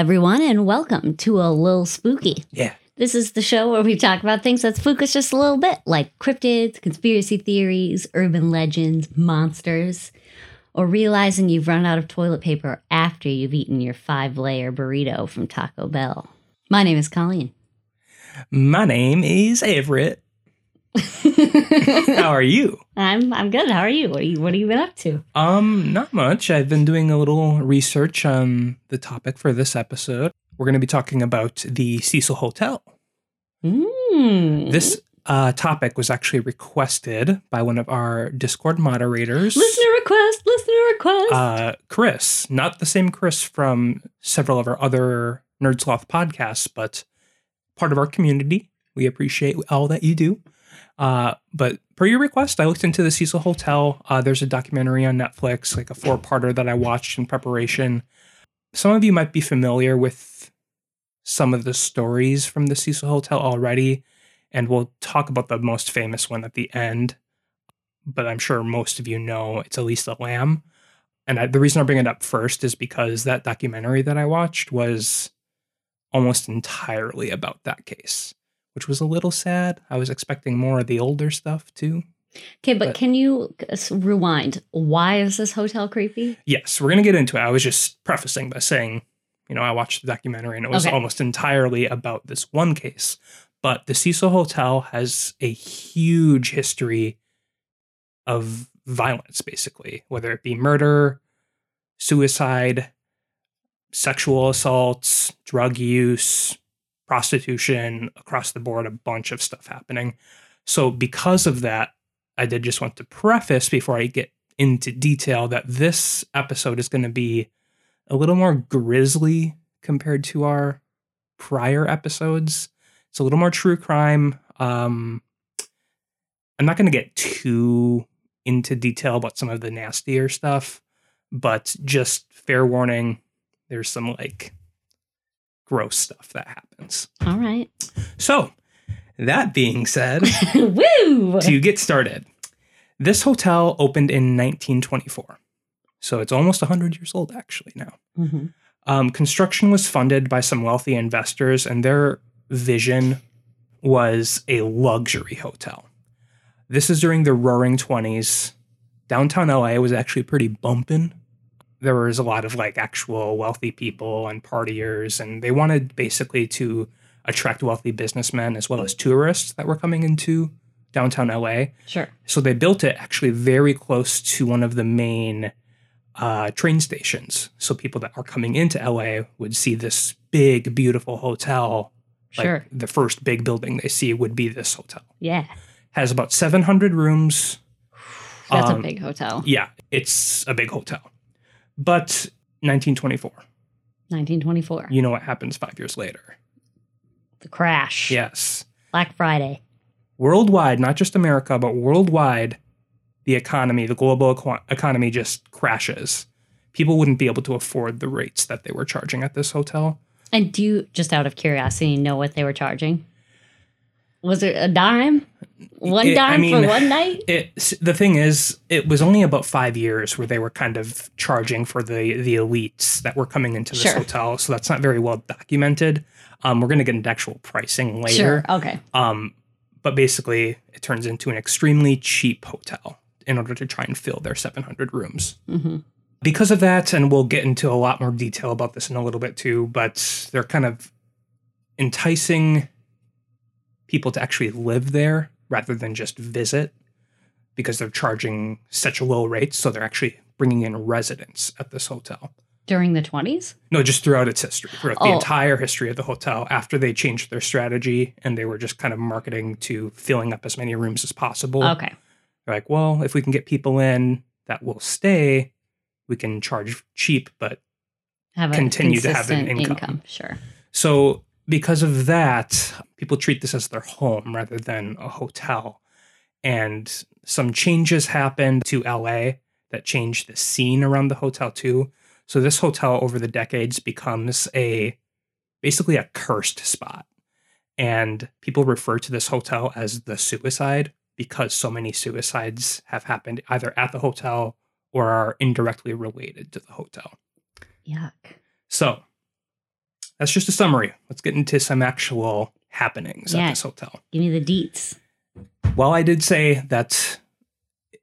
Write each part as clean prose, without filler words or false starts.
everyone, and welcome to A Little Spooky. Yeah. This is the show where we talk about things that spook us just a little bit, like cryptids, conspiracy theories, urban legends, monsters, or realizing you've run out of toilet paper after you've eaten your 5-layer burrito from Taco Bell. My name is Colleen. My name is Everett. How are you? I'm good. How are you? What have you been up to? Not much. I've been doing a little research on the topic for this episode. We're going to be talking about the Cecil Hotel. This topic was actually requested by one of our Discord moderators. Listener request. Chris, not the same Chris from several of our other Nerd Sloth podcasts, but part of our community. We appreciate all that you do. But per your request, I looked into the Cecil Hotel. There's a documentary on Netflix, like a 4-parter that I watched in preparation. Some of you might be familiar with some of the stories from the Cecil Hotel already, and we'll talk about the most famous one at the end. But I'm sure most of you know it's Elisa Lam. And the reason I bring it up first is because that documentary that I watched was almost entirely about that case, which was a little sad. I was expecting more of the older stuff, too. Okay, but can you rewind? Why is this hotel creepy? Yes, we're going to get into it. I was just prefacing by saying, you know, I watched the documentary and it was almost entirely about this one case. But the Cecil Hotel has a huge history of violence, basically, whether it be murder, suicide, sexual assaults, drug use, prostitution, across the board, a bunch of stuff happening. So because of that, I did just want to preface before I get into detail that this episode is going to be a little more grisly compared to our prior episodes. It's a little more true crime. I'm not going to get too into detail about some of the nastier stuff, but just fair warning, there's some like gross stuff that happens. All right. So that being said, woo! To get started, this hotel opened in 1924. So it's almost 100 years old actually now. Mm-hmm. Construction was funded by some wealthy investors, and their vision was a luxury hotel. This is during the Roaring 20s. Downtown LA was actually pretty bumping. There was a lot of like actual wealthy people and partiers, and they wanted basically to attract wealthy businessmen as well as tourists that were coming into downtown LA. Sure. So they built it actually very close to one of the main train stations. So people that are coming into LA would see this big, beautiful hotel. Sure. Like the first big building they see would be this hotel. Yeah. Has about 700 rooms. That's a big hotel. Yeah, it's a big hotel. But 1924. You know what happens 5 years later. The crash. Yes. Black Friday. Worldwide, not just America, but worldwide, the economy, the global economy just crashes. People wouldn't be able to afford the rates that they were charging at this hotel. And do you, just out of curiosity, know what they were charging? Was it a dime? One dime for one night? The thing is, it was only about 5 years where they were kind of charging for the elites that were coming into this hotel. So that's not very well documented. We're going to get into actual pricing later. Sure, okay. But basically, it turns into an extremely cheap hotel in order to try and fill their 700 rooms. Mm-hmm. Because of that, and we'll get into a lot more detail about this in a little bit too, but they're kind of enticing people to actually live there rather than just visit, because they're charging such low rates. So they're actually bringing in residents at this hotel. During the 20s? No, just throughout its history, the entire history of the hotel, after they changed their strategy and they were just kind of marketing to filling up as many rooms as possible. Okay. They're like, well, if we can get people in that will stay, we can charge cheap, but continue to have an income. Sure. So because of that, people treat this as their home rather than a hotel. And some changes happened to LA that changed the scene around the hotel too. So this hotel over the decades becomes basically a cursed spot. And people refer to this hotel as the suicide because so many suicides have happened either at the hotel or are indirectly related to the hotel. Yuck. So that's just a summary. Let's get into some actual happenings at this hotel. Give me the deets. Well, I did say that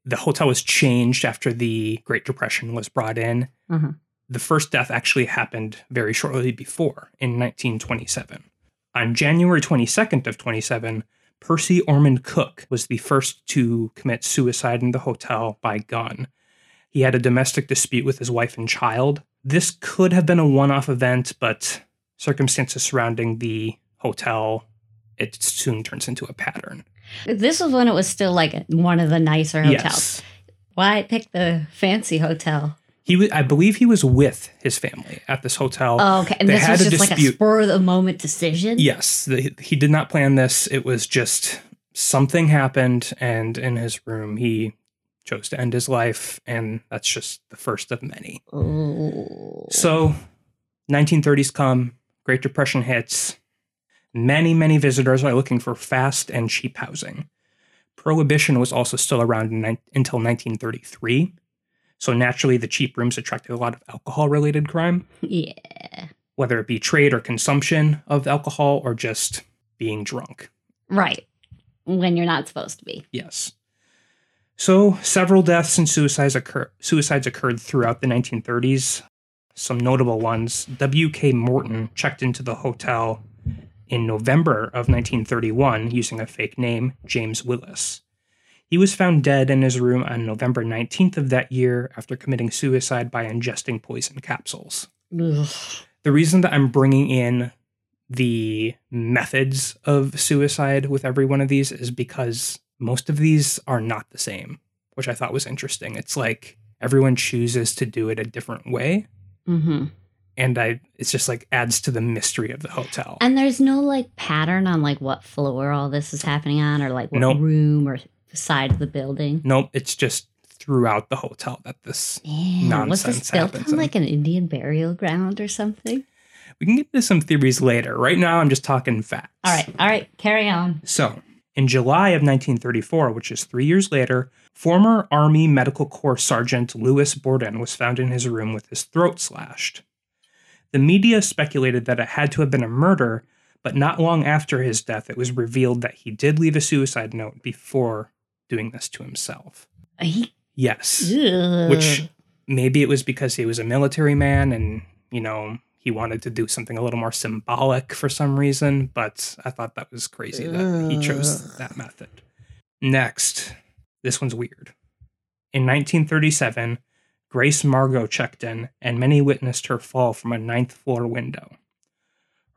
the hotel was changed after the Great Depression was brought in. Uh-huh. The first death actually happened very shortly before, in 1927. On January 22nd of 27, Percy Ormond Cook was the first to commit suicide in the hotel by gun. He had a domestic dispute with his wife and child. This could have been a one-off event, but circumstances surrounding the hotel, it soon turns into a pattern. This was when it was still like one of the nicer hotels. Yes. Why pick the fancy hotel? I believe he was with his family at this hotel. Oh, okay. And this was just like a spur-of-the-moment decision? Yes. He did not plan this. It was just something happened, and in his room, he chose to end his life, and that's just the first of many. Ooh. So, 1930s come, Great Depression hits. Many, many visitors are looking for fast and cheap housing. Prohibition was also still around until 1933. So naturally, the cheap rooms attracted a lot of alcohol-related crime. Yeah. Whether it be trade or consumption of alcohol or just being drunk. Right. When you're not supposed to be. Yes. So several deaths and suicides occurred throughout the 1930s. Some notable ones. W.K. Morton checked into the hotel in November of 1931 using a fake name, James Willis. He was found dead in his room on November 19th of that year after committing suicide by ingesting poison capsules. Ugh. The reason that I'm bringing in the methods of suicide with every one of these is because most of these are not the same, which I thought was interesting. It's like everyone chooses to do it a different way. Mm-hmm. And it's just like adds to the mystery of the hotel. And there's no like pattern on like what floor all this is happening on or like what room or side of the building. Nope, it's just throughout the hotel that this nonsense happens. Was this built on like an Indian burial ground or something? We can get into some theories later. Right now, I'm just talking facts. All right, carry on. So, in July of 1934, which is 3 years later, former Army Medical Corps Sergeant Lewis Borden was found in his room with his throat slashed. The media speculated that it had to have been a murder, but not long after his death, it was revealed that he did leave a suicide note before doing this to himself. Yes. Ugh. Which maybe it was because he was a military man and, you know, he wanted to do something a little more symbolic for some reason, but I thought that was crazy that he chose that method. Next, this one's weird. In 1937, Grace Margot checked in and many witnessed her fall from a 9th-floor window.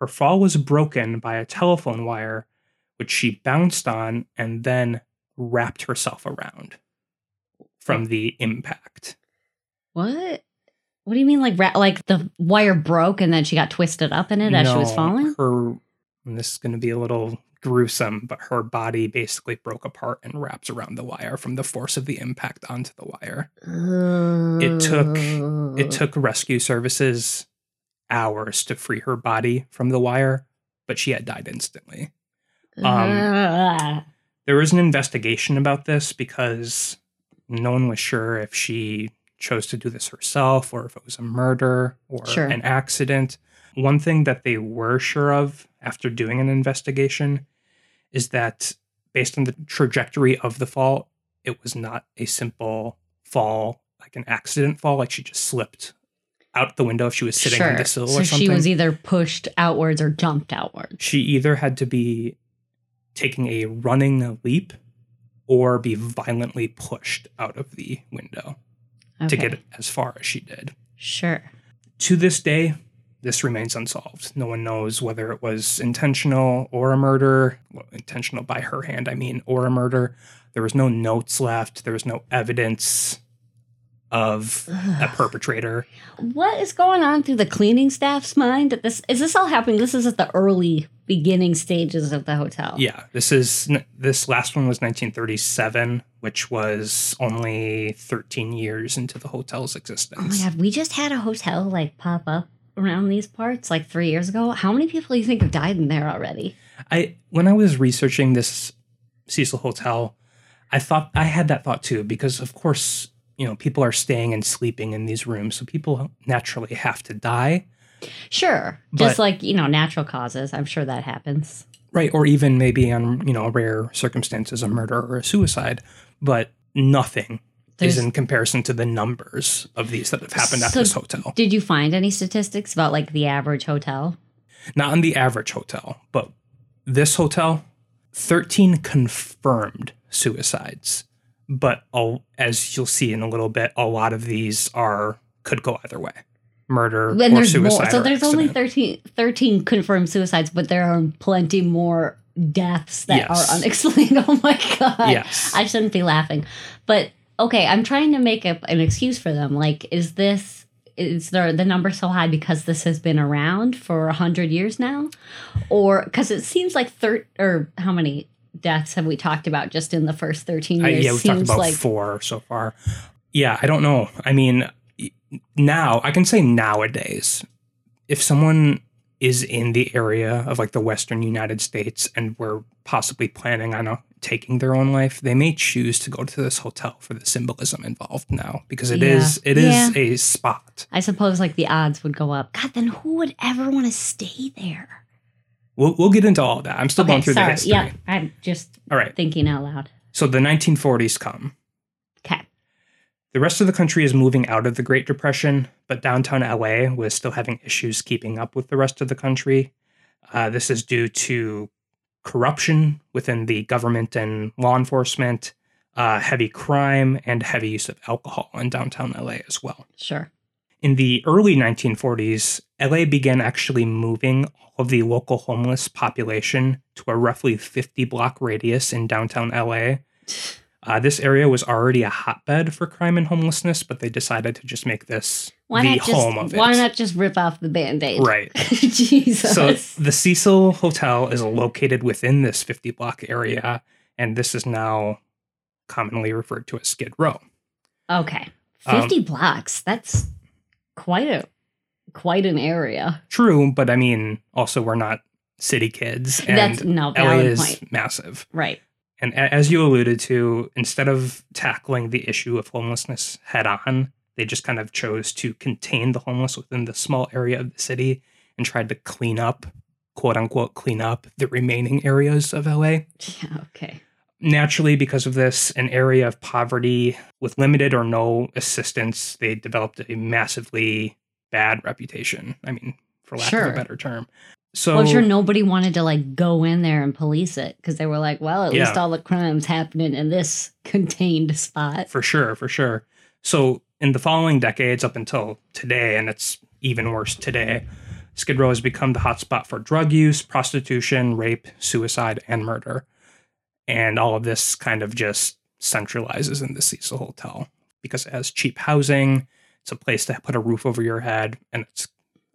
Her fall was broken by a telephone wire, which she bounced on and then wrapped herself around from the impact. What? What do you mean? Like, like the wire broke and then she got twisted up in it as she was falling? And this is going to be a little gruesome, but her body basically broke apart and wrapped around the wire from the force of the impact onto the wire. It took rescue services hours to free her body from the wire, but she had died instantly. There was an investigation about this because no one was sure if she chose to do this herself or if it was a murder or an accident. One thing that they were sure of after doing an investigation is that based on the trajectory of the fall, it was not a simple fall, like an accident fall, like she just slipped out the window if she was sitting on the sill or something. She was either pushed outwards or jumped outwards. She either had to be taking a running leap or be violently pushed out of the window to get as far as she did. Sure. To this day, this remains unsolved. No one knows whether it was intentional or a murder. Well, intentional by her hand, I mean, or a murder. There was no notes left. There was no evidence of a perpetrator. What is going on through the cleaning staff's mind? Is this all happening? This is at the early beginning stages of the hotel. Yeah, this last one was 1937, which was only 13 years into the hotel's existence. Oh my God, we just had a hotel like pop up around these parts like 3 years ago. How many people do you think have died in there already? When I was researching this Cecil Hotel, I had that thought too, because of course, you know, people are staying and sleeping in these rooms, so people naturally have to die. Sure. But, just like, you know, natural causes. I'm sure that happens. Right. Or even maybe on, you know, rare circumstances, a murder or a suicide. But nothing is in comparison to the numbers of these that have happened at this hotel. Did you find any statistics about like the average hotel? Not on the average hotel, but this hotel, 13 confirmed suicides. But as you'll see in a little bit, a lot of these could go either way. Murder or suicide. More. So there's only 13 confirmed suicides, but there are plenty more deaths that are unexplained. Oh my God. Yes. I shouldn't be laughing. But okay, I'm trying to make up an excuse for them. Like, is the number so high because this has been around for 100 years now? Or because it seems like how many deaths have we talked about just in the first 13 years? We've talked about 4 so far. Yeah, I don't know. I mean, now, I can say nowadays, if someone is in the area of like the Western United States and we're possibly planning on taking their own life, they may choose to go to this hotel for the symbolism involved now, because it is a spot. I suppose like the odds would go up. God, then who would ever want to stay there? We'll get into all that. I'm still going through the history. Yeah, I'm just thinking out loud. So the 1940s come. Okay. The rest of the country is moving out of the Great Depression, but downtown LA was still having issues keeping up with the rest of the country. This is due to corruption within the government and law enforcement, heavy crime, and heavy use of alcohol in downtown LA as well. Sure. In the early 1940s, LA began actually moving all of the local homeless population to a roughly 50-block radius in downtown LA. This area was already a hotbed for crime and homelessness, but they decided to just make this the home of it. Why not just rip off the Band-Aid? Right. Jesus. So the Cecil Hotel is located within this 50-block area, and this is now commonly referred to as Skid Row. Okay. 50 blocks. That's quite an area. True, but I mean, also we're not city kids, and LA is massive. Right. And as you alluded to, instead of tackling the issue of homelessness head on, they just kind of chose to contain the homeless within the small area of the city and tried to clean up, quote unquote, the remaining areas of LA. Yeah, okay. Naturally, because of this, an area of poverty with limited or no assistance, they developed a massively bad reputation. I mean, for lack of a better term. So, I'm sure nobody wanted to like go in there and police it because they were like, well, at least all the crime's happening in this contained spot. For sure. So in the following decades up until today, and it's even worse today, Skid Row has become the hotspot for drug use, prostitution, rape, suicide, and murder. And all of this kind of just centralizes in the Cecil Hotel because it has cheap housing. It's a place to put a roof over your head, and it's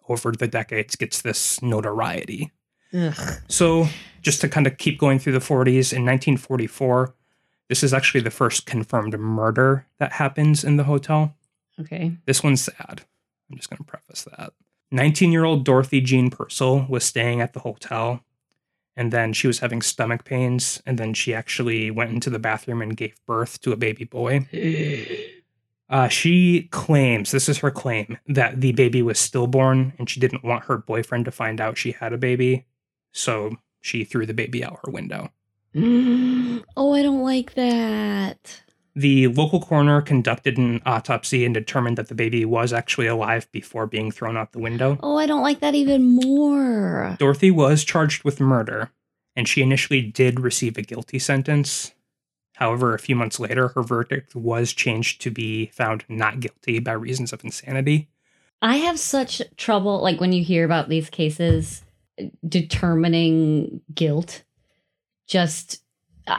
over the decades gets this notoriety. Ugh. So just to kind of keep going through the 40s, in 1944, this is actually the first confirmed murder that happens in the hotel. Okay. This one's sad. I'm just going to preface that. 19-year-old Dorothy Jean Purcell was staying at the hotel, and then she was having stomach pains, and then she actually went into the bathroom and gave birth to a baby boy. She claims, this is her claim, that the baby was stillborn and she didn't want her boyfriend to find out she had a baby, so she threw the baby out her window. Oh, I don't like that. The local coroner conducted an autopsy and determined that the baby was actually alive before being thrown out the window. Oh, I don't like that even more. Dorothy was charged with murder, and she initially did receive a guilty sentence. However, a few months later, her verdict was changed to be found not guilty by reasons of insanity. I have such trouble, like when you hear about these cases, determining guilt. Just,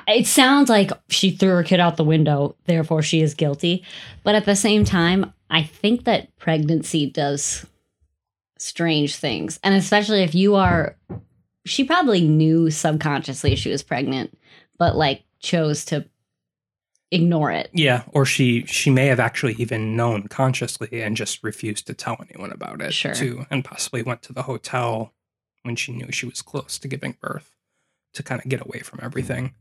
it sounds like she threw her kid out the window, therefore she is guilty. But at the same time, I think that pregnancy does strange things. And especially if you are, she probably knew subconsciously she was pregnant, but like, chose to ignore it. Yeah, or she may have actually even known consciously and just refused to tell anyone about it, too, and possibly went to the hotel when she knew she was close to giving birth to kind of get away from everything.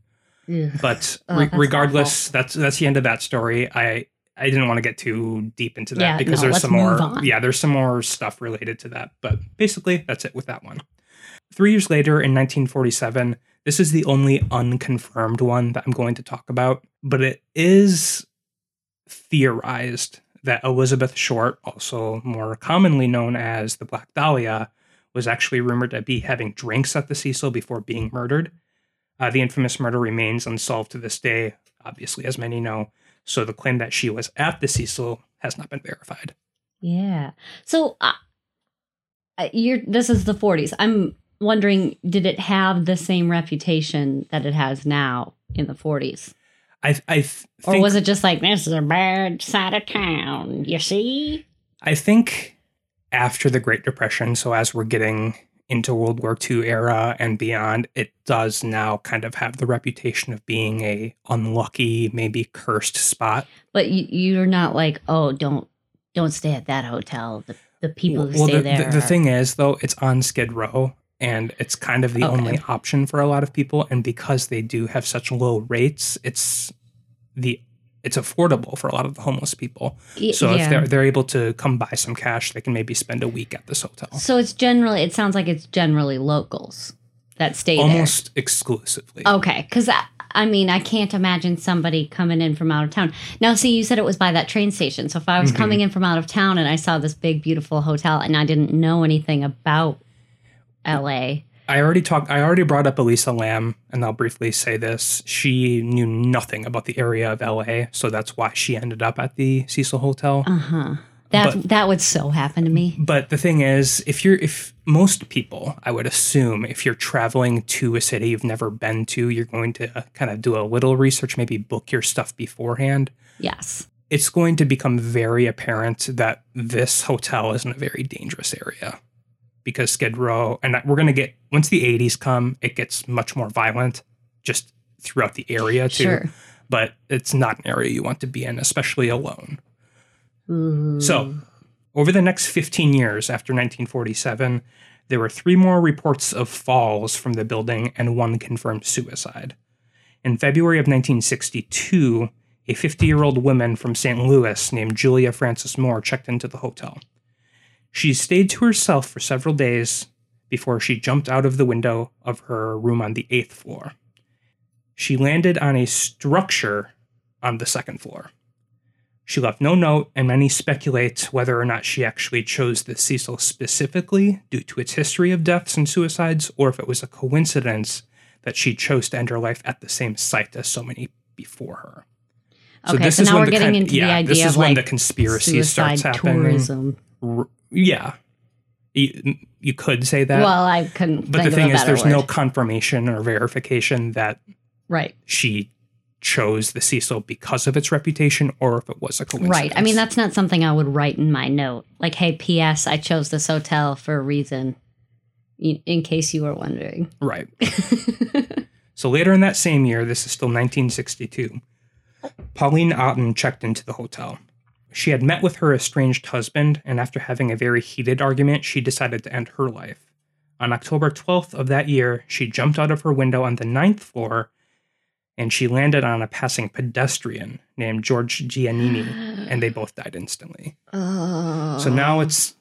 But regardless, that's the end of that story. I I didn't want to get too deep into that because there's some more. There's some more stuff related to that. But basically, that's it with that one. 3 years later, in 1947, this is the only unconfirmed one that I'm going to talk about. But it is theorized that Elizabeth Short, also more commonly known as the Black Dahlia, was actually rumored to be having drinks at the Cecil before being murdered. The infamous murder remains unsolved to this day, obviously, as many know. So the claim that she was at the Cecil has not been verified. Yeah. So this is the 40s. I'm wondering, did it have the same reputation that it has now in the 40s? I think, or was it just like, this is a bad side of town, you see? I think after the Great Depression, so as we're getting into World War II era and beyond, it does now kind of have the reputation of being a unlucky, maybe cursed spot. But you're not like, oh, don't stay at that hotel. The people who stay there. The thing is, though, it's on Skid Row, and it's kind of the only option for a lot of people. And because they do have such low rates, it's affordable for a lot of the homeless people. So if they're able to come buy some cash, they can maybe spend a week at this hotel. So it sounds like it's generally locals that stay there. Almost exclusively. Okay, because I can't imagine somebody coming in from out of town. Now, see, you said it was by that train station. So if I was coming in from out of town and I saw this big, beautiful hotel and I didn't know anything about LA. I already brought up Elisa Lam, and I'll briefly say this. She knew nothing about the area of LA, so that's why she ended up at the Cecil Hotel. Uh-huh. That would so happen to me. But the thing is, if most people, I would assume, if you're traveling to a city you've never been to, you're going to kind of do a little research, maybe book your stuff beforehand. Yes. It's going to become very apparent that this hotel is in a very dangerous area. Because Skid Row, and we're going to get, once the 80s come, it gets much more violent just throughout the area too. Sure. But it's not an area you want to be in, especially alone. Ooh. So over the next 15 years after 1947, there were 3 more reports of falls from the building and 1 confirmed suicide. In February of 1962, a 50-year-old woman from St. Louis named Julia Frances Moore checked into the hotel. She stayed to herself for several days before she jumped out of the window of her room on the 8th floor. She landed on a structure on the 2nd floor. She left no note, and many speculate whether or not she actually chose the Cecil specifically due to its history of deaths and suicides, or if it was a coincidence that she chose to end her life at the same site as so many before her. Okay, so now we're getting into the idea of this is when the conspiracy starts happening. Tourism. Yeah, you could say that. Well, I couldn't. But the thing is, there's no confirmation or verification that she chose the Cecil because of its reputation, or if it was a coincidence. Right. I mean, that's not something I would write in my note. Like, hey, P.S. I chose this hotel for a reason, in case you were wondering. Right. So later in that same year, this is still 1962, Pauline Otten checked into the hotel. She had met with her estranged husband, and after having a very heated argument, she decided to end her life. On October 12th of that year, she jumped out of her window on the 9th floor, and she landed on a passing pedestrian named George Giannini, and they both died instantly. Oh. So now it's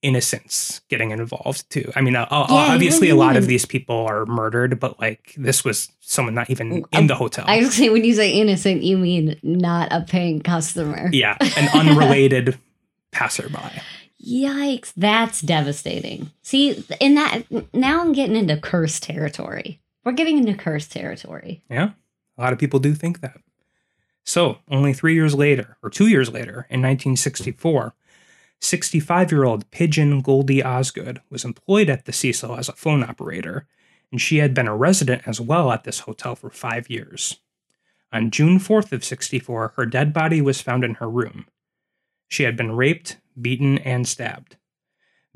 innocence getting involved, too. I mean, obviously a lot of these people are murdered, but, like, this was someone not even in the hotel. I would say when you say innocent, you mean not a paying customer. Yeah, an unrelated passerby. Yikes, that's devastating. See, now I'm getting into cursed territory. We're getting into cursed territory. Yeah, a lot of people do think that. So, only 2 years later, in 1964, 65-year-old Pigeon Goldie Osgood was employed at the Cecil as a phone operator, and she had been a resident as well at this hotel for 5 years. On June 4th of 64, her dead body was found in her room. She had been raped, beaten, and stabbed.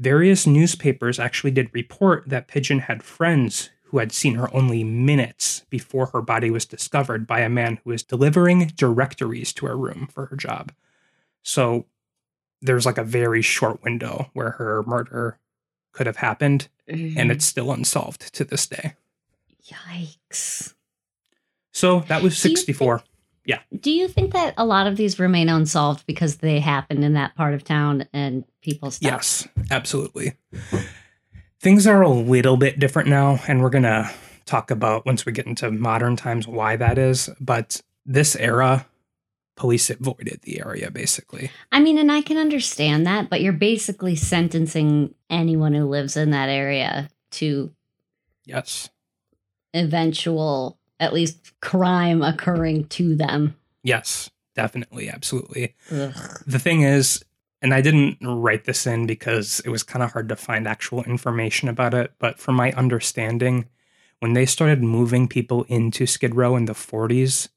Various newspapers actually did report that Pigeon had friends who had seen her only minutes before her body was discovered by a man who was delivering directories to her room for her job. So there's like a very short window where her murder could have happened, and it's still unsolved to this day. Yikes. So that was 64. yeah. Do you think that a lot of these remain unsolved because they happened in that part of town and people stopped? Yes, absolutely. Things are a little bit different now, and we're going to talk about, once we get into modern times, why that is. But this era, police avoided the area, basically. I mean, and I can understand that, but you're basically sentencing anyone who lives in that area to... Yes. Eventual, at least, crime occurring to them. Yes, definitely. Absolutely. Ugh. The thing is, and I didn't write this in because it was kind of hard to find actual information about it, but from my understanding, when they started moving people into Skid Row in the 40s,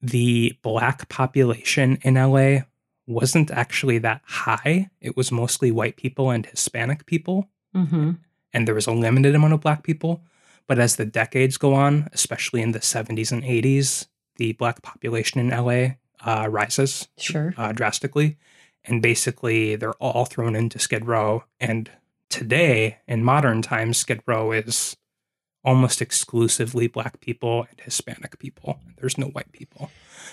the black population in LA wasn't actually that high. It was mostly white people and Hispanic people. Mm-hmm. And there was a limited amount of black people. But as the decades go on, especially in the 70s and 80s, the black population in LA rises drastically. And basically, they're all thrown into Skid Row. And today, in modern times, Skid Row is almost exclusively black people and Hispanic people. There's no white people.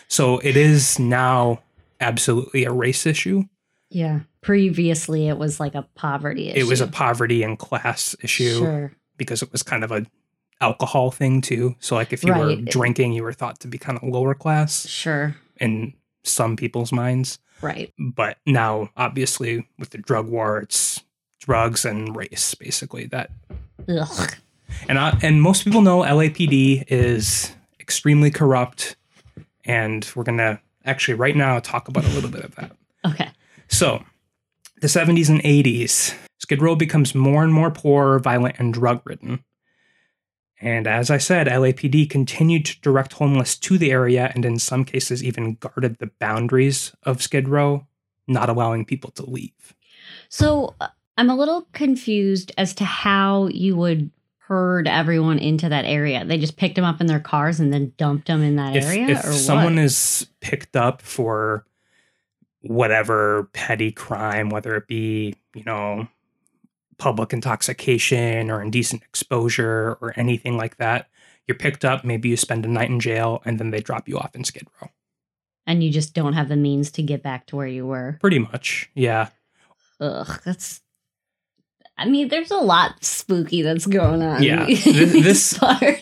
So it is now absolutely a race issue. Yeah. Previously, it was like a poverty issue. It was a poverty and class issue. Sure. Because it was kind of a alcohol thing, too. So, like, if you were drinking, you were thought to be kind of lower class. Sure. In some people's minds. Right. But now, obviously, with the drug war, it's drugs and race, basically. That. Ugh. And most people know LAPD is extremely corrupt. And we're going to actually right now talk about a little bit of that. Okay. So, the 70s and 80s, Skid Row becomes more and more poor, violent, and drug-ridden. And as I said, LAPD continued to direct homeless to the area and in some cases even guarded the boundaries of Skid Row, not allowing people to leave. So I'm a little confused as to how you would herd everyone into that area. They just picked them up in their cars and then dumped them in that area? If someone is picked up for whatever petty crime, whether it be, you know, public intoxication or indecent exposure or anything like that, you're picked up, maybe you spend a night in jail, and then they drop you off in Skid Row. And you just don't have the means to get back to where you were. Pretty much, yeah. Ugh, that's... I mean, there's a lot spooky that's going on. Yeah, this part.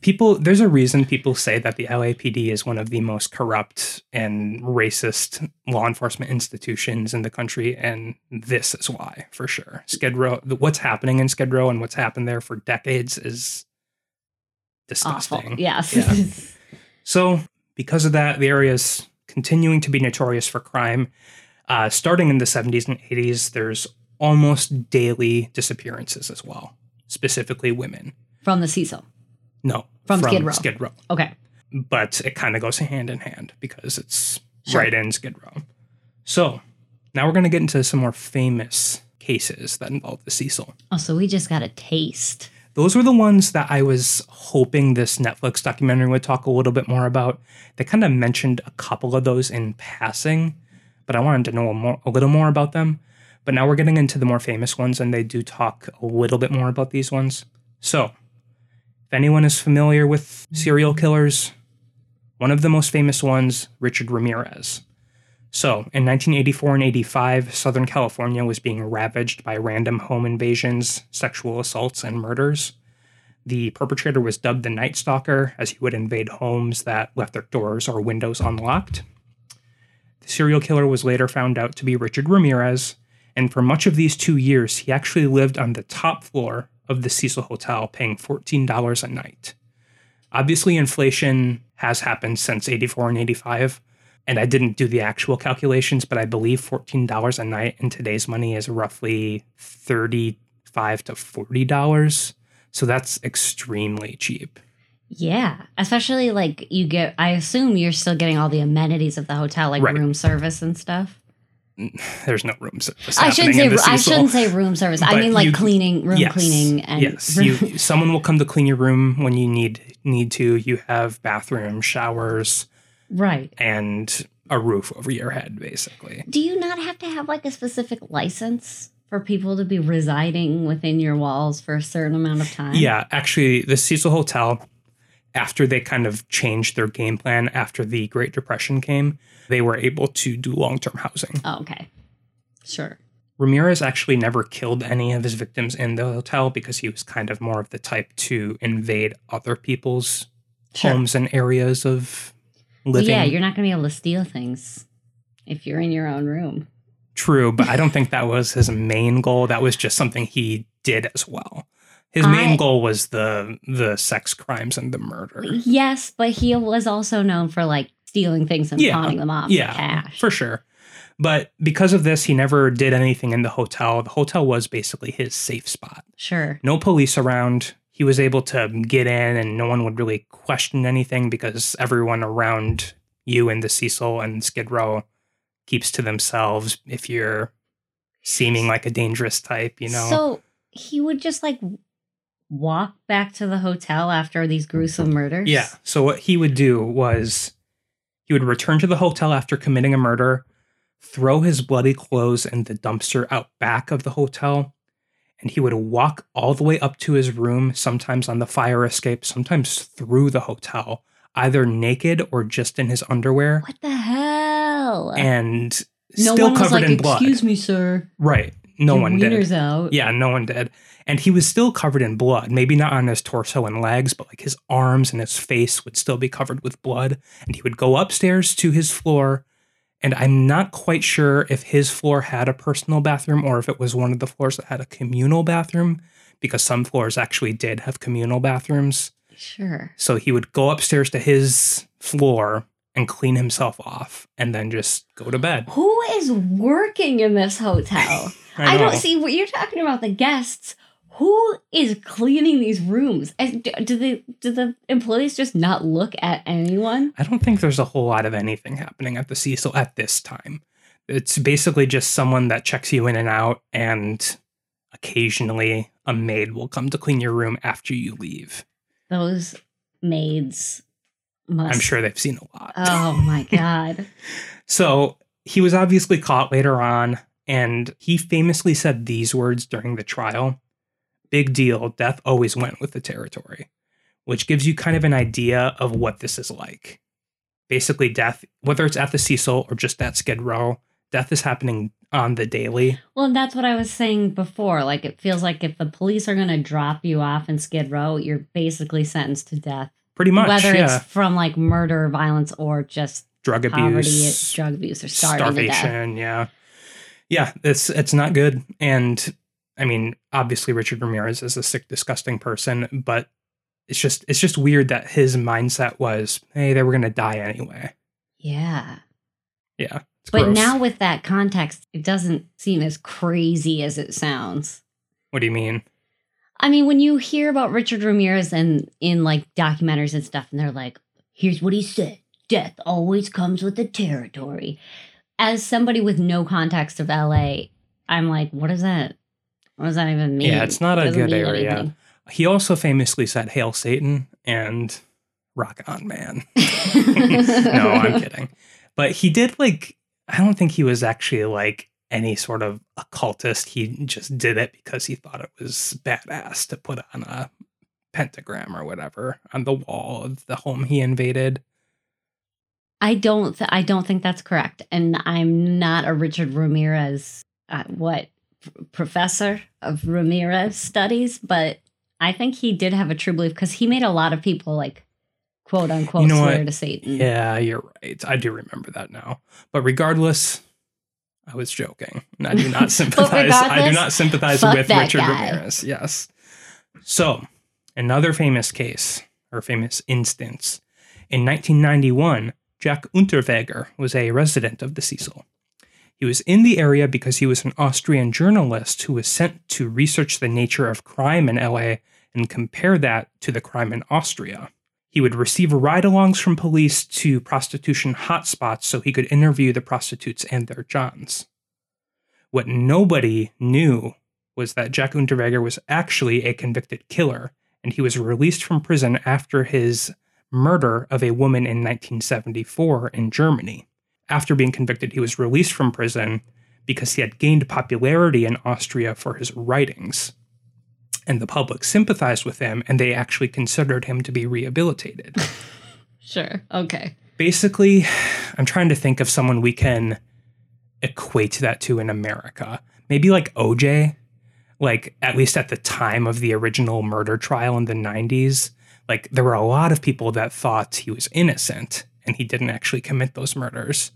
People, there's a reason people say that the LAPD is one of the most corrupt and racist law enforcement institutions in the country, and this is why, for sure. Skid Row, what's happening in Skid Row and what's happened there for decades is disgusting. Awful. Yes. Yeah. So, because of that, the area is continuing to be notorious for crime. Starting in the 70s and 80s, there's almost daily disappearances as well, specifically women. From the Cecil. No, from Skid Row. Skid Row. Okay. But it kind of goes hand in hand because it's right in Skid Row. So now we're going to get into some more famous cases that involve the Cecil. Oh, so we just got a taste. Those were the ones that I was hoping this Netflix documentary would talk a little bit more about. They kind of mentioned a couple of those in passing, but I wanted to know a little more about them. But now we're getting into the more famous ones, and they do talk a little bit more about these ones. So, if anyone is familiar with serial killers, one of the most famous ones, Richard Ramirez. So, in 1984 and 85, Southern California was being ravaged by random home invasions, sexual assaults, and murders. The perpetrator was dubbed the Night Stalker, as he would invade homes that left their doors or windows unlocked. The serial killer was later found out to be Richard Ramirez, and for much of these 2 years, he actually lived on the top floor of the Cecil Hotel, paying $14 a night. Obviously, inflation has happened since 84 and 85, and I didn't do the actual calculations, but I believe $14 a night in today's money is roughly $35 to $40. So that's extremely cheap. Yeah, especially like you get, I assume you're still getting all the amenities of the hotel, like room service and stuff. There's no room service. I shouldn't say room service. But I mean, like cleaning. And yes, someone will come to clean your room when you need to. You have bathroom, showers, right, and a roof over your head, basically. Do you not have to have like a specific license for people to be residing within your walls for a certain amount of time? Yeah, actually, the Cecil Hotel after they kind of changed their game plan after the Great Depression came, they were able to do long-term housing. Oh, okay. Sure. Ramirez actually never killed any of his victims in the hotel because he was kind of more of the type to invade other people's homes and areas of living. Well, yeah, you're not going to be able to steal things if you're in your own room. True, but I don't think that was his main goal. That was just something he did as well. His main goal was the sex crimes and the murder. Yes, but he was also known for like stealing things and pawning them off for cash. For sure. But because of this, he never did anything in the hotel. The hotel was basically his safe spot. Sure. No police around. He was able to get in and no one would really question anything because everyone around you in the Cecil and Skid Row keeps to themselves if you're seeming like a dangerous type, you know? So he would just like walk back to the hotel after these gruesome murders? Yeah. So what he would do was he would return to the hotel after committing a murder, throw his bloody clothes in the dumpster out back of the hotel, and he would walk all the way up to his room, sometimes on the fire escape, sometimes through the hotel, either naked or just in his underwear. What the hell? And no still covered in blood. Excuse me, sir. Right. No one did. Wiener's out. Yeah, no one did. And he was still covered in blood, maybe not on his torso and legs, but like his arms and his face would still be covered with blood. And he would go upstairs to his floor. And I'm not quite sure if his floor had a personal bathroom or if it was one of the floors that had a communal bathroom, because some floors actually did have communal bathrooms. Sure. So he would go upstairs to his floor and clean himself off and then just go to bed. Who is working in this hotel? I don't see what you're talking about, the guests. Who is cleaning these rooms? Do the employees just not look at anyone? I don't think there's a whole lot of anything happening at the Cecil at this time. It's basically just someone that checks you in and out, and occasionally a maid will come to clean your room after you leave. Those maids must... I'm sure they've seen a lot. Oh, my God. So he was obviously caught later on, and he famously said these words during the trial. Big deal. Death always went with the territory, which gives you kind of an idea of what this is like. Basically, death, whether it's at the Cecil or just at Skid Row, death is happening on the daily. Well, and that's what I was saying before. Like, it feels like if the police are going to drop you off in Skid Row, you're basically sentenced to death. Pretty much, whether it's from, like, murder, violence, or just drug abuse, or starvation, yeah. Yeah, it's not good. And... I mean, obviously, Richard Ramirez is a sick, disgusting person, but it's just weird that his mindset was, hey, they were going to die anyway. Yeah. Yeah. But gross. Now with that context, it doesn't seem as crazy as it sounds. What do you mean? I mean, when you hear about Richard Ramirez and in like documentaries and stuff, and they're like, here's what he said. Death always comes with the territory. As somebody with no context of LA, I'm like, what is that? What does that even mean? Yeah, it's not a good area. Anything. He also famously said, Hail Satan and rock on, man. No, I'm kidding. But he did like, I don't think he was actually like any sort of occultist. He just did it because he thought it was badass to put on a pentagram or whatever on the wall of the home he invaded. I don't think that's correct. And I'm not a Richard Ramirez, professor of Ramirez studies, but I think he did have a true belief because he made a lot of people like quote unquote swear to Satan. Yeah, you're right. I do remember that now. But regardless, I was joking. And I do not sympathize. I do not sympathize with Richard Ramirez. Yes. So another famous case or famous instance in 1991, Jack Unterweger was a resident of the Cecil. He was in the area because he was an Austrian journalist who was sent to research the nature of crime in LA and compare that to the crime in Austria. He would receive ride-alongs from police to prostitution hotspots so he could interview the prostitutes and their johns. What nobody knew was that Jack Unterweger was actually a convicted killer, and he was released from prison after his murder of a woman in 1974 in Germany. After being convicted, he was released from prison because he had gained popularity in Austria for his writings. and the public sympathized with him, and they actually considered him to be rehabilitated. Sure. Okay. Basically, I'm trying to think of someone we can equate that to in America. Maybe like OJ, like at least at the time of the original murder trial in the 90s, like there were a lot of people that thought he was innocent and he didn't actually commit those murders.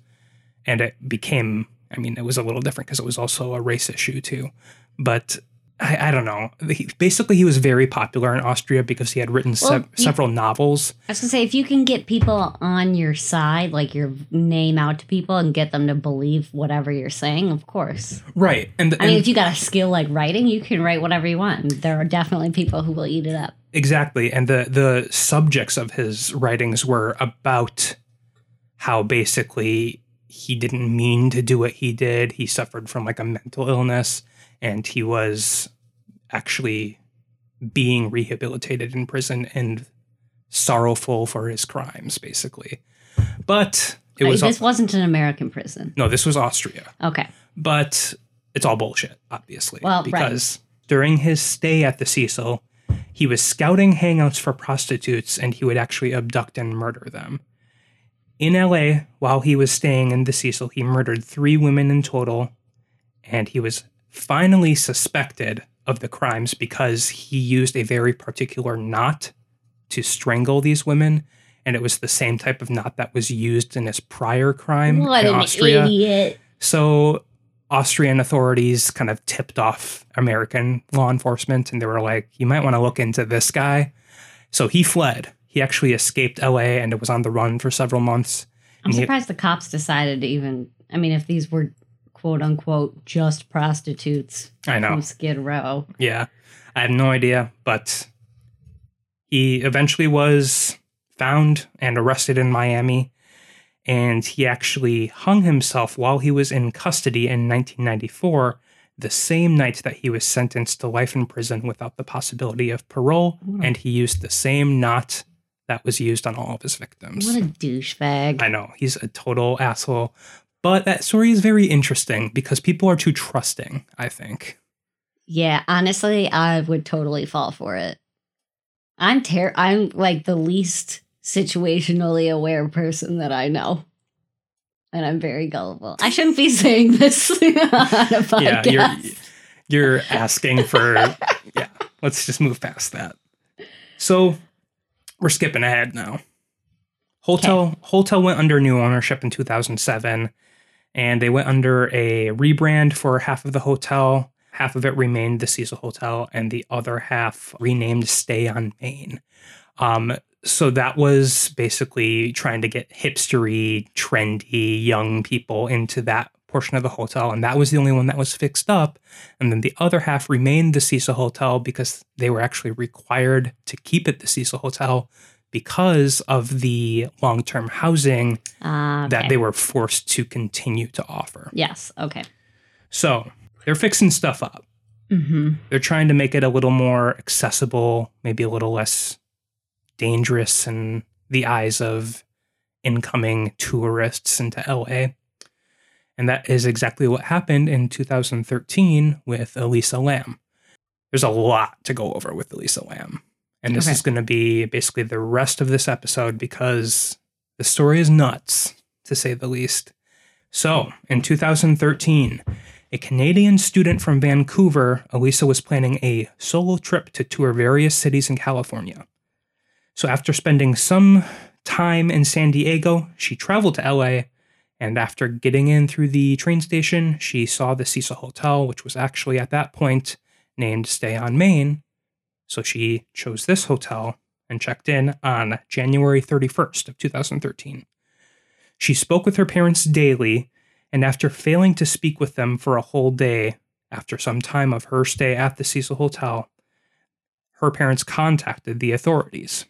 And it became, I mean, it was a little different because it was also a race issue too. But I don't know. Basically, he was very popular in Austria because he had written several novels. I was going to say, if you can get people on your side, like your name out to people and get them to believe whatever you're saying, of course. Right. I mean, if you got a skill like writing, you can write whatever you want. There are definitely people who will eat it up. Exactly. And the subjects of his writings were about how basically he didn't mean to do what he did. He suffered from like a mental illness. And he was actually being rehabilitated in prison and sorrowful for his crimes, basically. But it was... This wasn't an American prison. No, this was Austria. Okay. But it's all bullshit, obviously. Well, because during his stay at the Cecil, he was scouting hangouts for prostitutes, and he would actually abduct and murder them. In L.A., while he was staying in the Cecil, he murdered 3 women in total, and he was finally suspected of the crimes because he used a very particular knot to strangle these women, and it was the same type of knot that was used in his prior crime in Austria. What an idiot. So Austrian authorities kind of tipped off American law enforcement, and they were like, you might want to look into this guy. So he fled. He actually escaped LA, and it was on the run for several months. I'm surprised the cops decided to even, I mean, if these were quote unquote just prostitutes from Skid Row. Yeah. I have no idea, but he eventually was found and arrested in Miami, and he actually hung himself while he was in custody in 1994, the same night that he was sentenced to life in prison without the possibility of parole, and he used the same knot that was used on all of his victims. What a douchebag. I know. He's a total asshole. But that story is very interesting because people are too trusting, I think. Yeah, honestly, I would totally fall for it. I'm like the least situationally aware person that I know. And I'm very gullible. I shouldn't be saying this on a podcast. Yeah, you're asking for... yeah, let's just move past that. So we're skipping ahead now. Hotel went under new ownership in 2007. And they went under a rebrand for half of the hotel. Half of it remained the Cecil Hotel, and the other half renamed Stay on Main. So that was basically trying to get hipstery, trendy, young people into that portion of the hotel. And that was the only one that was fixed up. And then the other half remained the Cecil Hotel because they were actually required to keep it the Cecil Hotel because of the long-term housing that they were forced to continue to offer. Yes, okay. So they're fixing stuff up. Mm-hmm. They're trying to make it a little more accessible, maybe a little less dangerous in the eyes of incoming tourists into LA. And that is exactly what happened in 2013 with Elisa Lam. There's a lot to go over with Elisa Lam. And this is going to be basically the rest of this episode because the story is nuts, to say the least. So, in 2013, a Canadian student from Vancouver, Elisa was planning a solo trip to tour various cities in California. So after spending some time in San Diego, she traveled to LA, and after getting in through the train station, she saw the Cecil Hotel, which was actually at that point named Stay on Main. So she chose this hotel and checked in on January 31st of 2013. She spoke with her parents daily, and after failing to speak with them for a whole day, after some time of her stay at the Cecil Hotel, her parents contacted the authorities.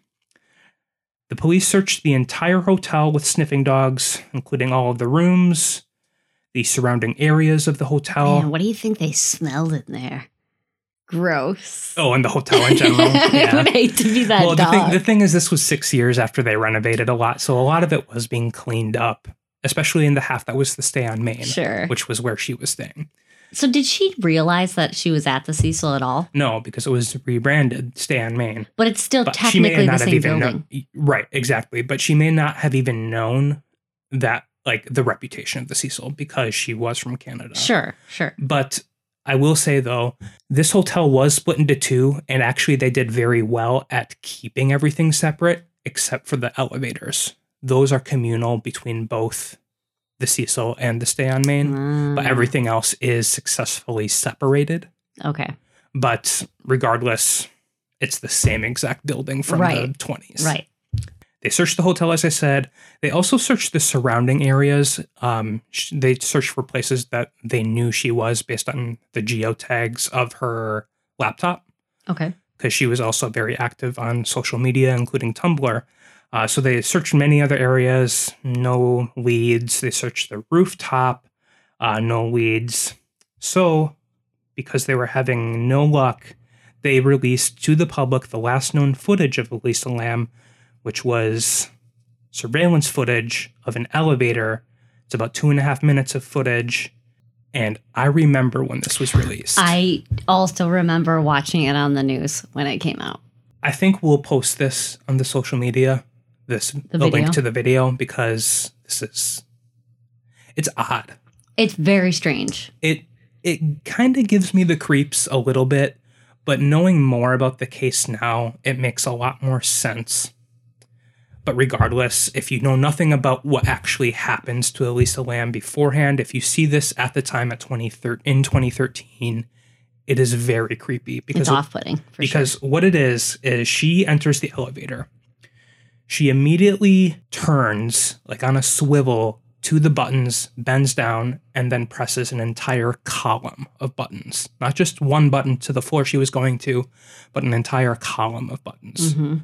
The police searched the entire hotel with sniffing dogs, including all of the rooms, the surrounding areas of the hotel. Man, what do you think they smelled in there? Gross. Oh, and the hotel in general. Yeah. I would hate to be that dog. The thing is, this was 6 years after they renovated a lot, so a lot of it was being cleaned up, especially in the half that was the Stay on Main, which was where she was staying. So did she realize that she was at the Cecil at all? No, because it was rebranded Stay on Main. But it's still technically the same building. Right, exactly. But she may not have even known that, like, the reputation of the Cecil, because she was from Canada. Sure, sure. But I will say, though, this hotel was split into two, and actually they did very well at keeping everything separate, except for the elevators. Those are communal between both the Cecil and the Stay on Main, but everything else is successfully separated. Okay. But regardless, it's the same exact building from the 20s. Right. They searched the hotel, as I said. They also searched the surrounding areas. They searched for places that they knew she was based on the geotags of her laptop. Okay. Because she was also very active on social media, including Tumblr. So they searched many other areas. No leads. They searched the rooftop. No leads. So, because they were having no luck, they released to the public the last known footage of Elisa Lam, which was surveillance footage of an elevator. It's about 2.5 minutes of footage. And I remember when this was released. I also remember watching it on the news when it came out. I think we'll post this on the social media, the link to the video, because it's odd. It's very strange. It kind of gives me the creeps a little bit, but knowing more about the case now, it makes a lot more sense. But regardless, if you know nothing about what actually happens to Elisa Lam beforehand, if you see this at the time in 2013, it is very creepy. Because it's off-putting, because what it is she enters the elevator. She immediately turns, like on a swivel, to the buttons, bends down, and then presses an entire column of buttons. Not just one button to the floor she was going to, but an entire column of buttons. Mm-hmm.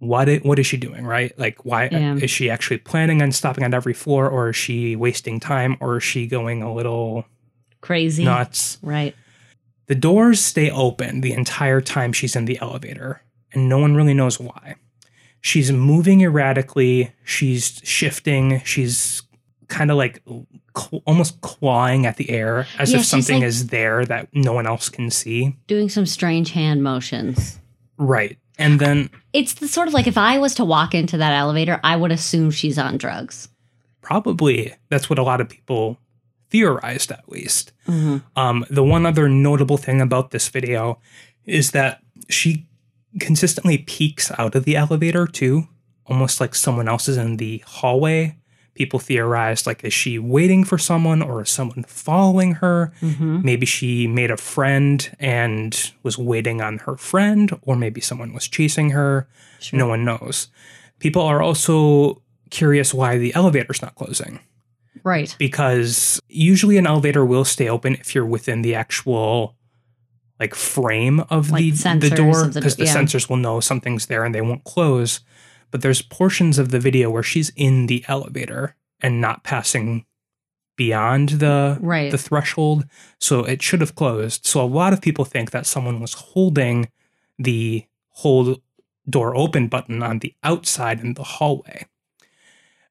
What is she doing, right? Like, why is she actually planning on stopping at every floor, or is she wasting time, or is she going a little crazy, nuts? Right. The doors stay open the entire time she's in the elevator, and no one really knows why. She's moving erratically. She's shifting. She's kind of like almost clawing at the air as if something is there that no one else can see. Doing some strange hand motions. Right. And then it's the sort of like, if I was to walk into that elevator, I would assume she's on drugs. Probably. That's what a lot of people theorized, at least. Mm-hmm. The one other notable thing about this video is that she consistently peeks out of the elevator, too. Almost like someone else is in the hallway. People theorized, like, is she waiting for someone, or is someone following her? Mm-hmm. Maybe she made a friend and was waiting on her friend, or maybe someone was chasing her. Sure. No one knows. People are also curious why the elevator's not closing. Right. Because usually an elevator will stay open if you're within the actual, like, frame of like the door, because the sensors will know something's there and they won't close. But there's portions of the video where she's in the elevator and not passing beyond the threshold. So it should have closed. So a lot of people think that someone was holding the hold door open button on the outside in the hallway.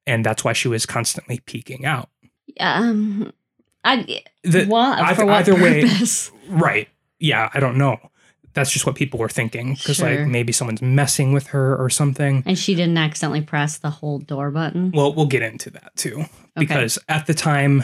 And that's why she was constantly peeking out. For what purpose? Right. Yeah, I don't know. That's just what people were thinking, because like maybe someone's messing with her or something. And she didn't accidentally press the hold door button. Well, we'll get into that, too, because at the time,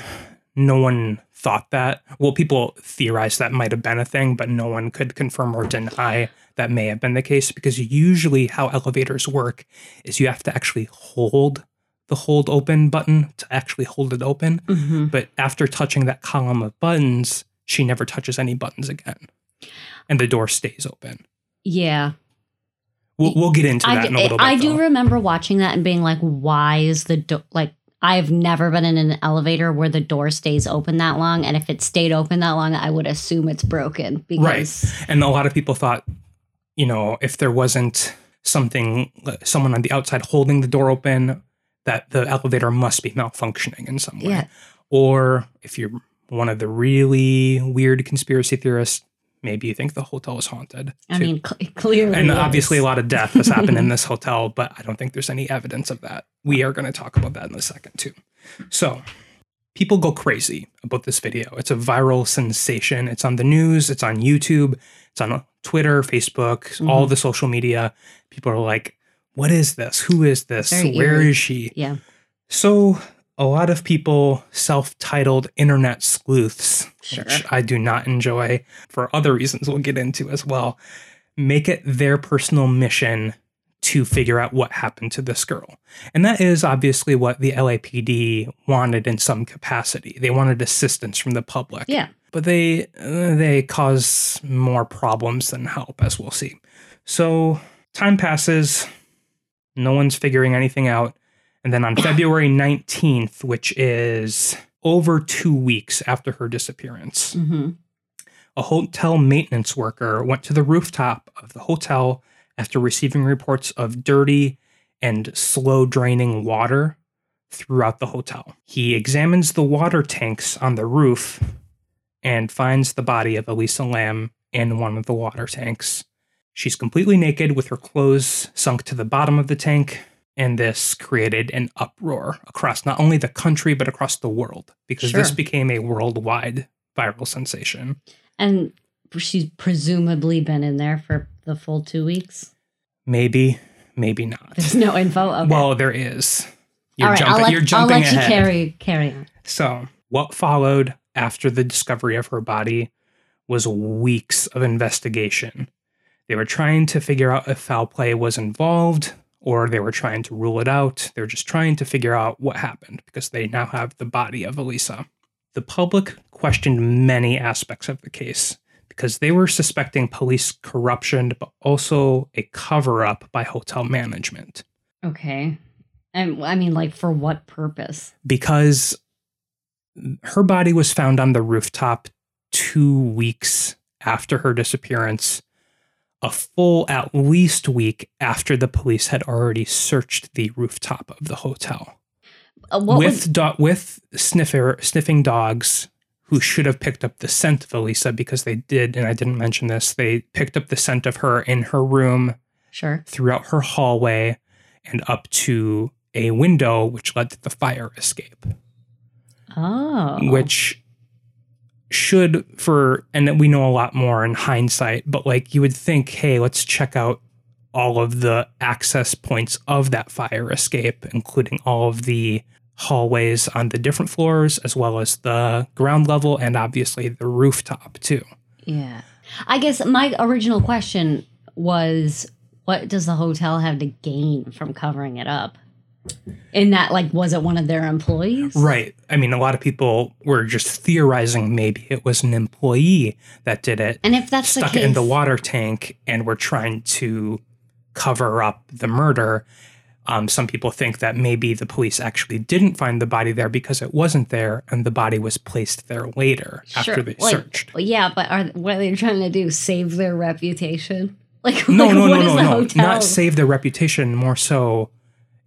no one thought that. Well, people theorized that might have been a thing, but no one could confirm or deny that may have been the case, because usually how elevators work is you have to actually hold the hold open button to actually hold it open. Mm-hmm. But after touching that column of buttons, she never touches any buttons again. And the door stays open. Yeah. We'll get into that in a little bit. I do remember watching that and being like, why is the door... Like, I've never been in an elevator where the door stays open that long. And if it stayed open that long, I would assume it's broken. Because... Right. And a lot of people thought, you know, if there wasn't someone on the outside holding the door open, that the elevator must be malfunctioning in some way. Yeah. Or if you're one of the really weird conspiracy theorists, maybe you think the hotel is haunted. I mean, clearly. And obviously a lot of death has happened in this hotel, but I don't think there's any evidence of that. We are going to talk about that in a second, too. So People go crazy about this video. It's a viral sensation. It's on the news. It's on YouTube. It's on Twitter, Facebook, all the social media. People are like, what is this? Who is this? Where is she? Yeah. So a lot of people self-titled internet sleuths, which I do not enjoy for other reasons we'll get into as well, make it their personal mission to figure out what happened to this girl. And that is obviously what the LAPD wanted in some capacity. They wanted assistance from the public. Yeah. But they cause more problems than help, as we'll see. So time passes. No one's figuring anything out. And then on February 19th, which is over 2 weeks after her disappearance, a hotel maintenance worker went to the rooftop of the hotel after receiving reports of dirty and slow-draining water throughout the hotel. He examines the water tanks on the roof and finds the body of Elisa Lam in one of the water tanks. She's completely naked with her clothes sunk to the bottom of the tank, and this created an uproar across not only the country, but across the world, because this became a worldwide viral sensation. And she's presumably been in there for the full 2 weeks? Maybe, maybe not. There's no info? Okay. Well, there is. You're jumping ahead. I'll let you carry on. So what followed after the discovery of her body was weeks of investigation. They were trying to figure out if foul play was involved, or they were trying to rule it out. They were just trying to figure out what happened, because they now have the body of Elisa. The public questioned many aspects of the case, because they were suspecting police corruption, but also a cover-up by hotel management. Okay. I mean, like, for what purpose? Because her body was found on the rooftop 2 weeks after her disappearance, a full at least week after the police had already searched the rooftop of the hotel. With sniffing dogs, who should have picked up the scent of Elisa, because they did, and I didn't mention this, they picked up the scent of her in her room, throughout her hallway, and up to a window, which led to the fire escape. Oh. Which should, for, and we know a lot more in hindsight, but like you would think, hey, let's check out all of the access points of that fire escape, including all of the hallways on the different floors, as well as the ground level, and obviously the rooftop too. Yeah. I guess my original question was, what does the hotel have to gain from covering it up? In that, like, was it one of their employees? Right. I mean, a lot of people were just theorizing maybe it was an employee that did it. And if that's the case, stuck it in the water tank and were trying to cover up the murder. Some people think that maybe the police actually didn't find the body there because it wasn't there, and the body was placed there later after they searched. Yeah, but what are they trying to do? Save their reputation? Like, no. Not save their reputation. More so,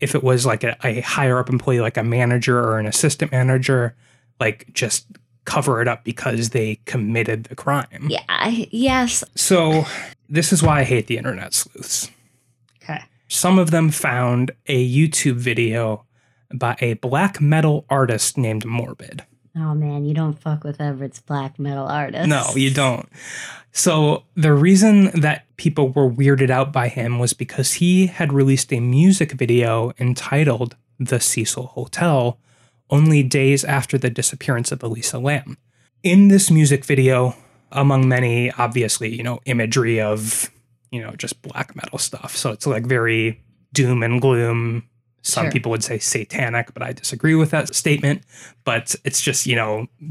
if it was like a higher up employee, like a manager or an assistant manager, like just cover it up because they committed the crime. Yeah. Yes. So this is why I hate the internet sleuths. Okay. Some of them found a YouTube video by a black metal artist named Morbid. Oh, man, you don't fuck with Everett's black metal artist. No, you don't. So the reason that people were weirded out by him was because he had released a music video entitled The Cecil Hotel only days after the disappearance of Elisa Lam. In this music video, among many, obviously, imagery of just black metal stuff. So it's like very doom and gloom. Some people would say satanic, but I disagree with that statement. But it's just,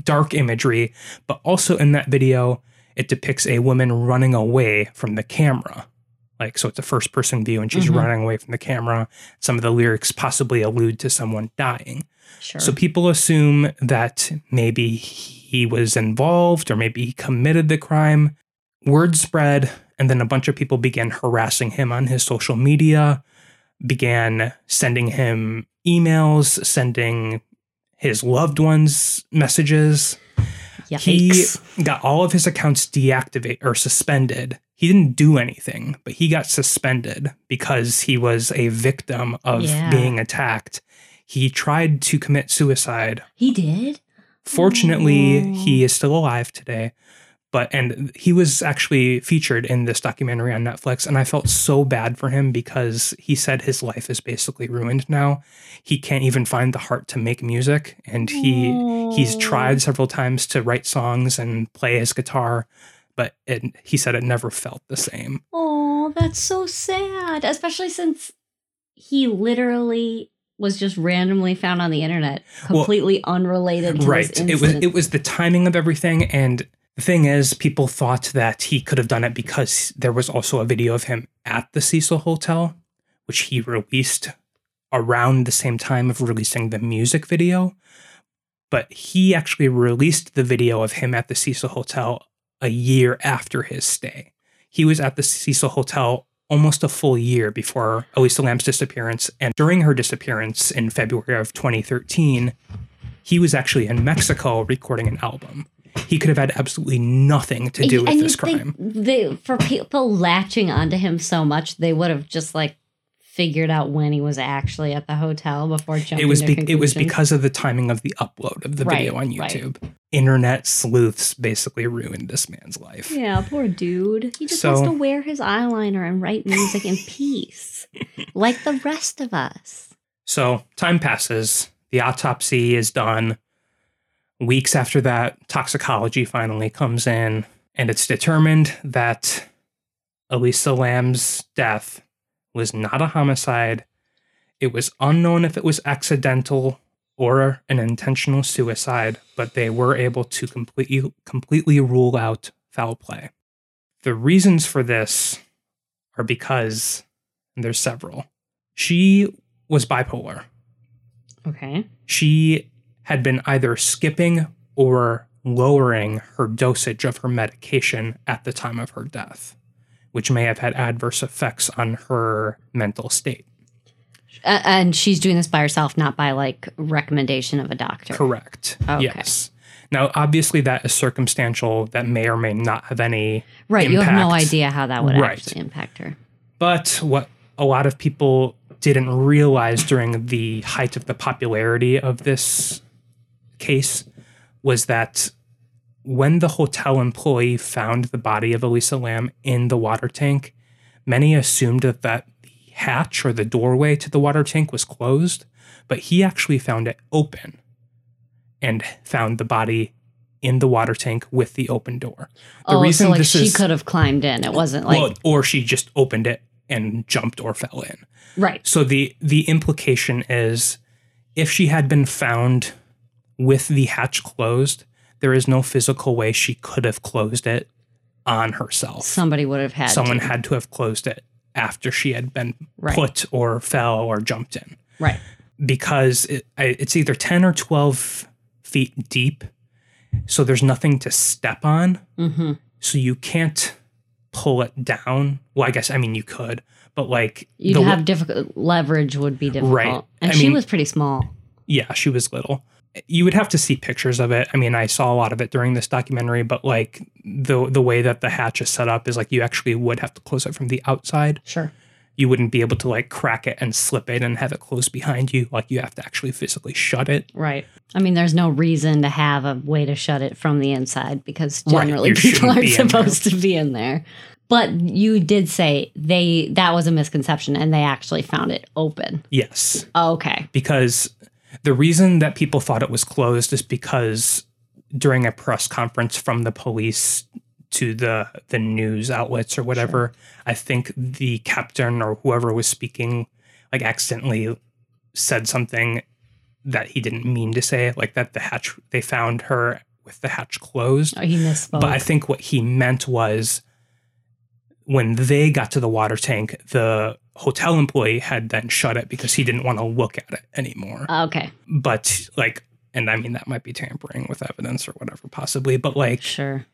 dark imagery. But also in that video, it depicts a woman running away from the camera. Like, so it's a first person view and she's running away from the camera. Some of the lyrics possibly allude to someone dying. Sure. So people assume that maybe he was involved or maybe he committed the crime. Word spread, and then a bunch of people began harassing him on his social media, began sending him emails, sending his loved ones messages. Yikes. He got all of his accounts deactivated or suspended. He didn't do anything, but he got suspended because he was a victim of being attacked. He tried to commit suicide. He did? Fortunately, he is still alive today. And he was actually featured in this documentary on Netflix, and I felt so bad for him because he said his life is basically ruined now. He can't even find the heart to make music, and he's tried several times to write songs and play his guitar, but he said it never felt the same. Oh, that's so sad, especially since he literally was just randomly found on the internet, completely unrelated to this incident. Right, it was the timing of everything, and the thing is, people thought that he could have done it because there was also a video of him at the Cecil Hotel, which he released around the same time of releasing the music video. But he actually released the video of him at the Cecil Hotel a year after his stay. He was at the Cecil Hotel almost a full year before Elisa Lam's disappearance. And during her disappearance in February of 2013, he was actually in Mexico recording an album. He could have had absolutely nothing to do with this crime. For people latching onto him so much, they would have just figured out when he was actually at the hotel before jumping to conclusions. It was because of the timing of the upload of the video on YouTube. Right. Internet sleuths basically ruined this man's life. Yeah, poor dude. He just wants to wear his eyeliner and write music in peace, like the rest of us. So time passes. The autopsy is done. Weeks after that, toxicology finally comes in, and it's determined that Elisa Lam's death was not a homicide. It was unknown if it was accidental or an intentional suicide, but they were able to completely rule out foul play. The reasons for this are because, and there's several, she was bipolar. Okay. She had been either skipping or lowering her dosage of her medication at the time of her death, which may have had adverse effects on her mental state. And she's doing this by herself, not by recommendation of a doctor. Correct. Okay. Yes. Now, obviously, that is circumstantial. That may or may not have any impact. You have no idea how that would actually impact her. But what a lot of people didn't realize during the height of the popularity of this case was that when the hotel employee found the body of Elisa Lam in the water tank, many assumed that the hatch or the doorway to the water tank was closed, but he actually found it open and found the body in the water tank with the open door. The reason she could have climbed in. It wasn't or she just opened it and jumped or fell in. Right. So the implication is if she had been found with the hatch closed, there is no physical way she could have closed it on herself. Somebody would have had Someone had to have closed it after she had been put or fell or jumped in. Right. Because it's either 10 or 12 feet deep, so there's nothing to step on. Mm-hmm. So you can't pull it down. Well, I guess, you could, but you'd have difficult leverage would be difficult. Right. And she was pretty small. Yeah, she was little. You would have to see pictures of it. I saw a lot of it during this documentary, but the way that the hatch is set up is you actually would have to close it from the outside. Sure. You wouldn't be able to crack it and slip it and have it close behind you. You have to actually physically shut it. Right. There's no reason to have a way to shut it from the inside because generally people aren't supposed to be in there. But you did say that was a misconception and they actually found it open. Yes. Oh, okay. Because the reason that people thought it was closed is because during a press conference from the police to the news outlets or whatever, sure, I think the captain or whoever was speaking accidentally said something that he didn't mean to say, that the hatch, they found her with the hatch closed. Oh, he misspoke. But I think what he meant was when they got to the water tank, the hotel employee had then shut it because he didn't want to look at it anymore. Okay. But that might be tampering with evidence or whatever possibly, but sure.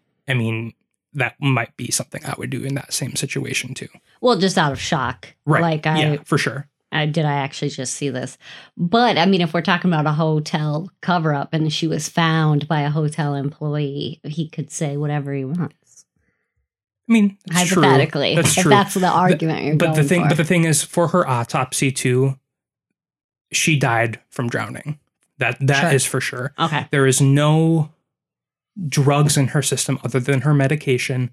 That might be something I would do in that same situation too. Well, just out of shock. Right. For sure. Did I actually just see this? But if we're talking about a hotel cover up and she was found by a hotel employee, he could say whatever he wants. Hypothetically, true. That's true. If that's the argument But the thing is, for her autopsy too, she died from drowning. That is for sure. Okay. There is no drugs in her system other than her medication.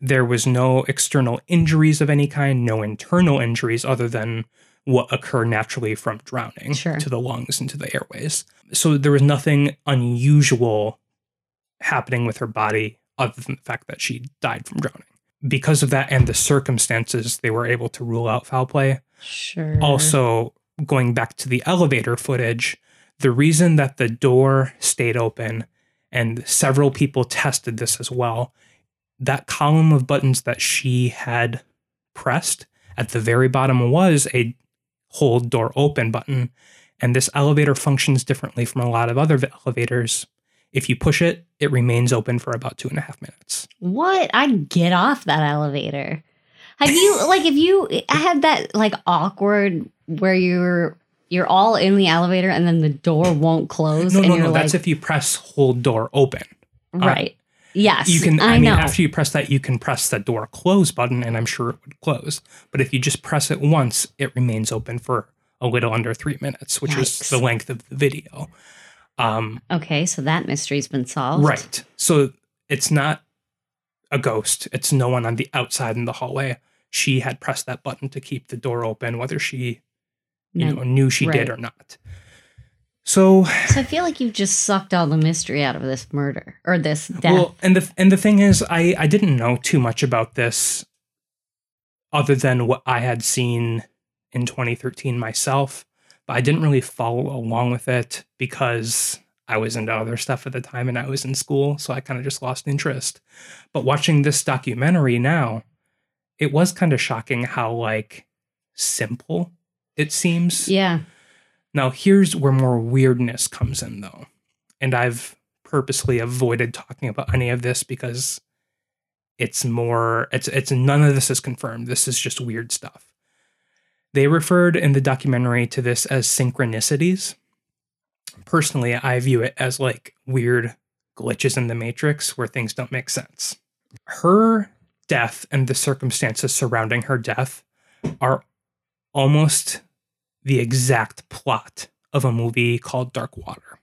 There was no external injuries of any kind, no internal injuries other than what occur naturally from drowning to the lungs and to the airways. So there was nothing unusual happening with her body other than the fact that she died from drowning. Because of that and the circumstances, they were able to rule out foul play. Sure. Also, going back to the elevator footage, the reason that the door stayed open, and several people tested this as well, that column of buttons that she had pressed at the very bottom was a hold door open button. And this elevator functions differently from a lot of other elevators. If you push it, it remains open for about 2.5 minutes. What? I'd get off that elevator. Have you, like, if you had that, like, awkward where you're all in the elevator and then the door won't close? No, that's if you press hold door open. Right. Yes, you can. I mean, after you press that, you can press the door close button, and I'm sure it would close. But if you just press it once, it remains open for a little under 3 minutes, which was the length of the video. Okay, so that mystery's been solved. Right. So it's not a ghost. It's no one on the outside in the hallway. She had pressed that button to keep the door open, whether she knew she did or not. So I feel like you've just sucked all the mystery out of this murder or this death. Well, and the thing is, I didn't know too much about this other than what I had seen in 2013 myself. But I didn't really follow along with it because I was into other stuff at the time and I was in school. So I kind of just lost interest. But watching this documentary now, it was kind of shocking how, like, simple it seems. Yeah. Now, here's where more weirdness comes in, though. And I've purposely avoided talking about any of this because it's none of this is confirmed. This is just weird stuff. They referred in the documentary to this as synchronicities. Personally, I view it as, like, weird glitches in the Matrix where things don't make sense. Her death and the circumstances surrounding her death are almost the exact plot of a movie called Dark Water,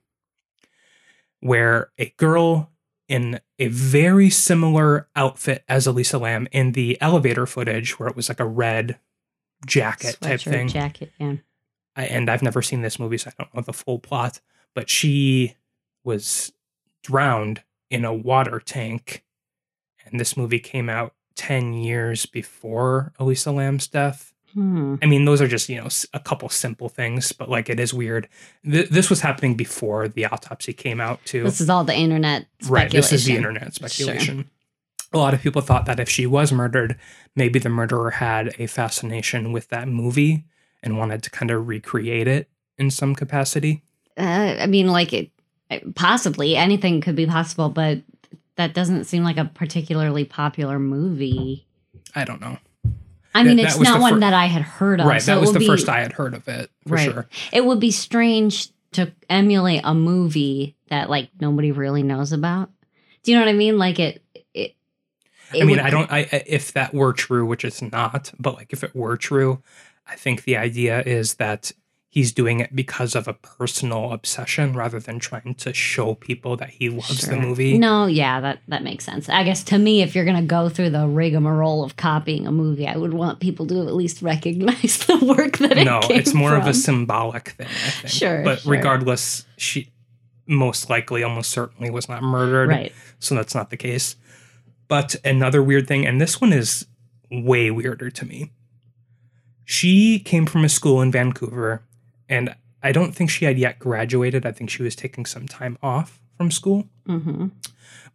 where a girl in a very similar outfit as Elisa Lam in the elevator footage, where it was like a red jacket type thing. Jacket, yeah. And I've never seen this movie, so I don't know the full plot, but she was drowned in a water tank. And this movie came out 10 years before Elisa Lam's death. I mean, those are just, a couple simple things, but, like, it is weird. This was happening before the autopsy came out, too. This is all the internet speculation. Right, this is the internet speculation. Sure. A lot of people thought that if she was murdered, maybe the murderer had a fascination with that movie and wanted to kind of recreate it in some capacity. Possibly. Anything could be possible, but that doesn't seem like a particularly popular movie. I don't know. I mean, it's not one that I had heard of. Right, that was the first I had heard of it, for sure. It would be strange to emulate a movie that, like, nobody really knows about. Do you know what I mean? Like, if that were true, which it's not, but, like, if it were true, I think the idea is that he's doing it because of a personal obsession rather than trying to show people that he loves the movie. No, yeah, that makes sense. I guess to me, if you're going to go through the rigmarole of copying a movie, I would want people to at least recognize the work that it's more from. Of a symbolic thing, I think. Sure. But regardless, she most likely, almost certainly was not murdered. Right. So that's not the case. But another weird thing, and this one is way weirder to me. She came from a school in Vancouver, and I don't think she had yet graduated. I think she was taking some time off from school. Mm-hmm.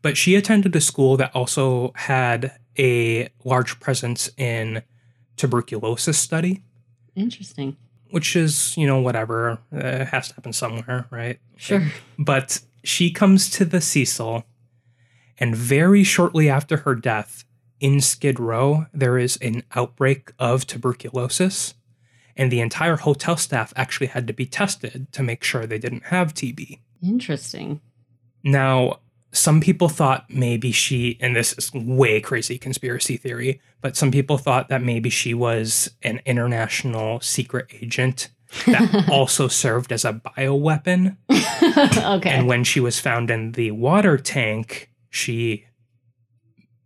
But she attended a school that also had a large presence in tuberculosis study. Interesting. Which is, whatever. Has to happen somewhere, right? Sure. But she comes to the Cecil, and very shortly after her death, in Skid Row, there is an outbreak of tuberculosis. And the entire hotel staff actually had to be tested to make sure they didn't have TB. Interesting. Now, some people thought maybe she, and this is way crazy conspiracy theory, but some people thought that maybe she was an international secret agent that also served as a bioweapon. Okay. And when she was found in the water tank, she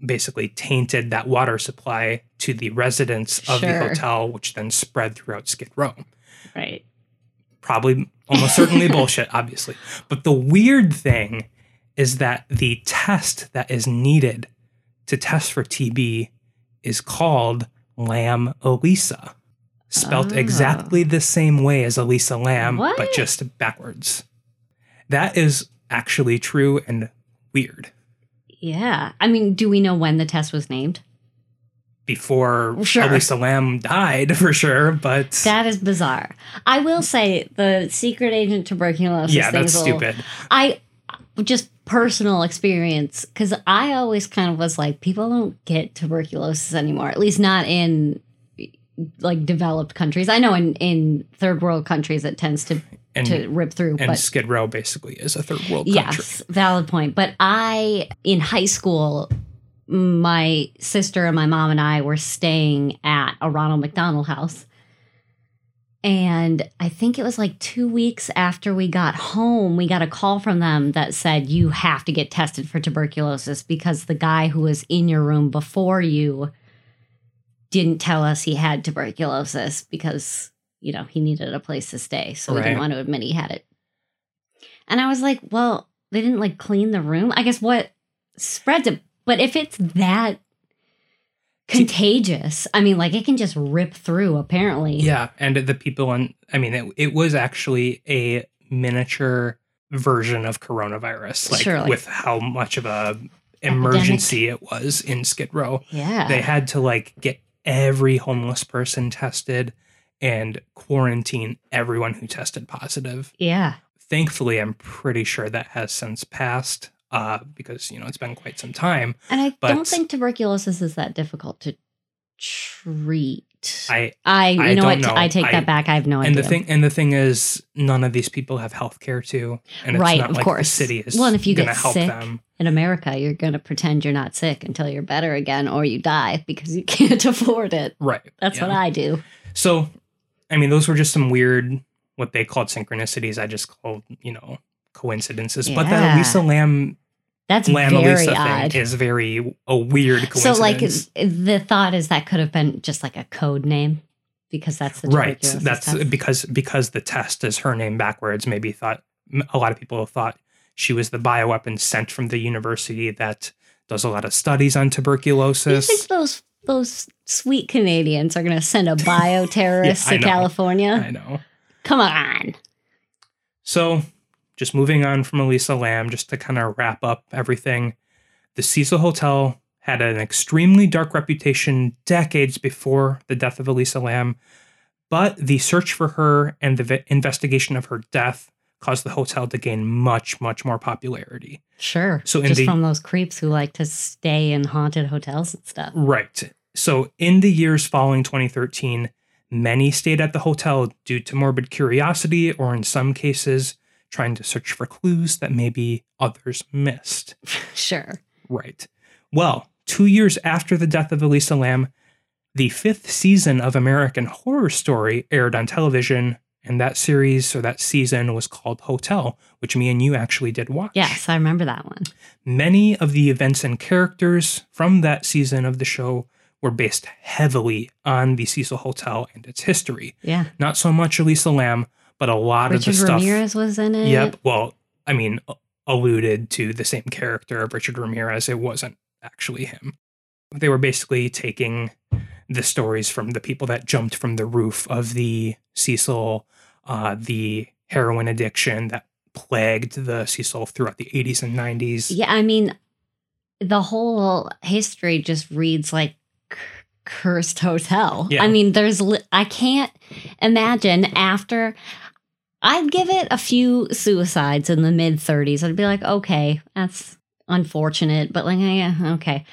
basically tainted that water supply to the residents of the hotel, which then spread throughout Skid Row. Right. Probably almost certainly bullshit, obviously. But the weird thing is that the test that is needed to test for TB is called Lam Elisa, spelt exactly the same way as Elisa Lam, but just backwards. That is actually true and weird. Yeah. I mean, do we know when the test was named? Before Elisa Lam died, for sure, but... That is bizarre. I will say, the secret agent tuberculosis thing... Yeah, that's stupid. I... Just personal experience, because I always kind of was like, people don't get tuberculosis anymore, at least not in, like, developed countries. I know in third world countries it tends to rip through. And Skid Row basically is a third world country. Yes, valid point. But I, in high school, my sister and my mom and I were staying at a Ronald McDonald House. And I think it was like 2 weeks after we got home, we got a call from them that said, you have to get tested for tuberculosis because the guy who was in your room before you didn't tell us he had tuberculosis because, you know, he needed a place to stay. So we didn't want to admit he had it. And I was like, well, they didn't like clean the room. I guess what spreads it. But if it's that contagious, I mean, like, it can just rip through, apparently. Yeah, and the people on, I mean, it was actually a miniature version of coronavirus, like, with how much of a emergency it was in Skid Row. Yeah. They had to, like, get every homeless person tested and quarantine everyone who tested positive. Yeah. Thankfully, I'm pretty sure that has since passed. Because, you know, it's been quite some time. And I don't think tuberculosis is that difficult to treat. I take that back. I have no idea. And the thing is, none of these people have health care, too. And it's not like the city is going to help them. Well, and if you get sick in America, you're going to pretend you're not sick until you're better again, or you die because you can't afford it. Right. That's what I do. So, I mean, those were just some weird, what they called synchronicities. I just called, you know, coincidences. But that Elisa Lam... That's Lam very odd. Thing is very a weird coincidence. So, like, the thought is that could have been just like a code name, because that's the tuberculosis test. because the test is her name backwards. A lot of people thought she was the bioweapon sent from the university that does a lot of studies on tuberculosis. You think those sweet Canadians are going to send a bioterrorist to California? I know. Come on. So, just moving on from Elisa Lam, just to kind of wrap up everything, the Cecil Hotel had an extremely dark reputation decades before the death of Elisa Lam, but the search for her and the investigation of her death caused the hotel to gain much, much more popularity. Sure, so from those creeps who like to stay in haunted hotels and stuff. Right. So in the years following 2013, many stayed at the hotel due to morbid curiosity, or in some cases, trying to search for clues that maybe others missed. Sure. Right. Well, 2 years after the death of Elisa Lam, the 5th season of American Horror Story aired on television, and that season was called Hotel, which me and you actually did watch. Yes, I remember that one. Many of the events and characters from that season of the show were based heavily on the Cecil Hotel and its history. Yeah. Not so much Elisa Lam, but a lot of the stuff... Richard Ramirez was in it? Yep. Well, I mean, alluded to the same character of Richard Ramirez. It wasn't actually him. They were basically taking the stories from the people that jumped from the roof of the Cecil, the heroin addiction that plagued the Cecil throughout the 80s and 90s. Yeah, I mean, the whole history just reads like cursed hotel. Yeah. I mean, I can't imagine after... I'd give it a few suicides in the mid-30s. I'd be like, okay, that's unfortunate, but like, yeah, okay.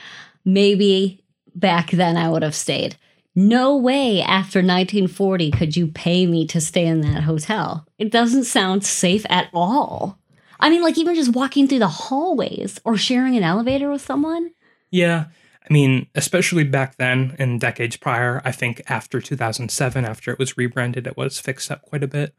Maybe back then I would have stayed. No way after 1940 could you pay me to stay in that hotel. It doesn't sound safe at all. I mean, like, even just walking through the hallways or sharing an elevator with someone. Yeah. I mean, especially back then and decades prior, I think after 2007, after it was rebranded, it was fixed up quite a bit.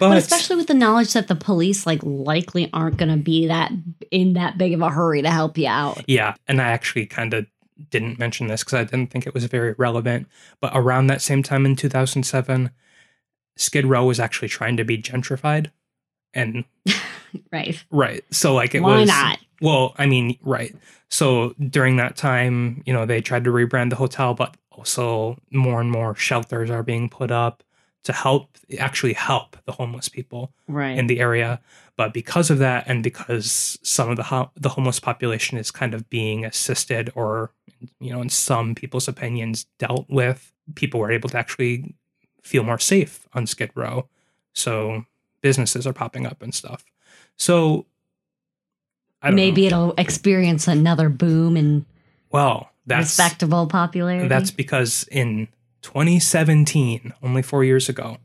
But especially with the knowledge that the police likely aren't going to be that in that big of a hurry to help you out. Yeah. And I actually kind of didn't mention this because I didn't think it was very relevant. But around that same time in 2007, Skid Row was actually trying to be gentrified. And Right. So it Why was. Why not? Well, I mean, right. So during that time, you know, they tried to rebrand the hotel, but also more and more shelters are being put up to help the homeless people in the area. But because of that, and because some of the homeless population is kind of being assisted or, you know, in some people's opinions, dealt with, people were able to actually feel more safe on Skid Row. So businesses are popping up and stuff. So maybe it'll experience another boom in respectable popularity. That's because in 2017, only 4 years ago,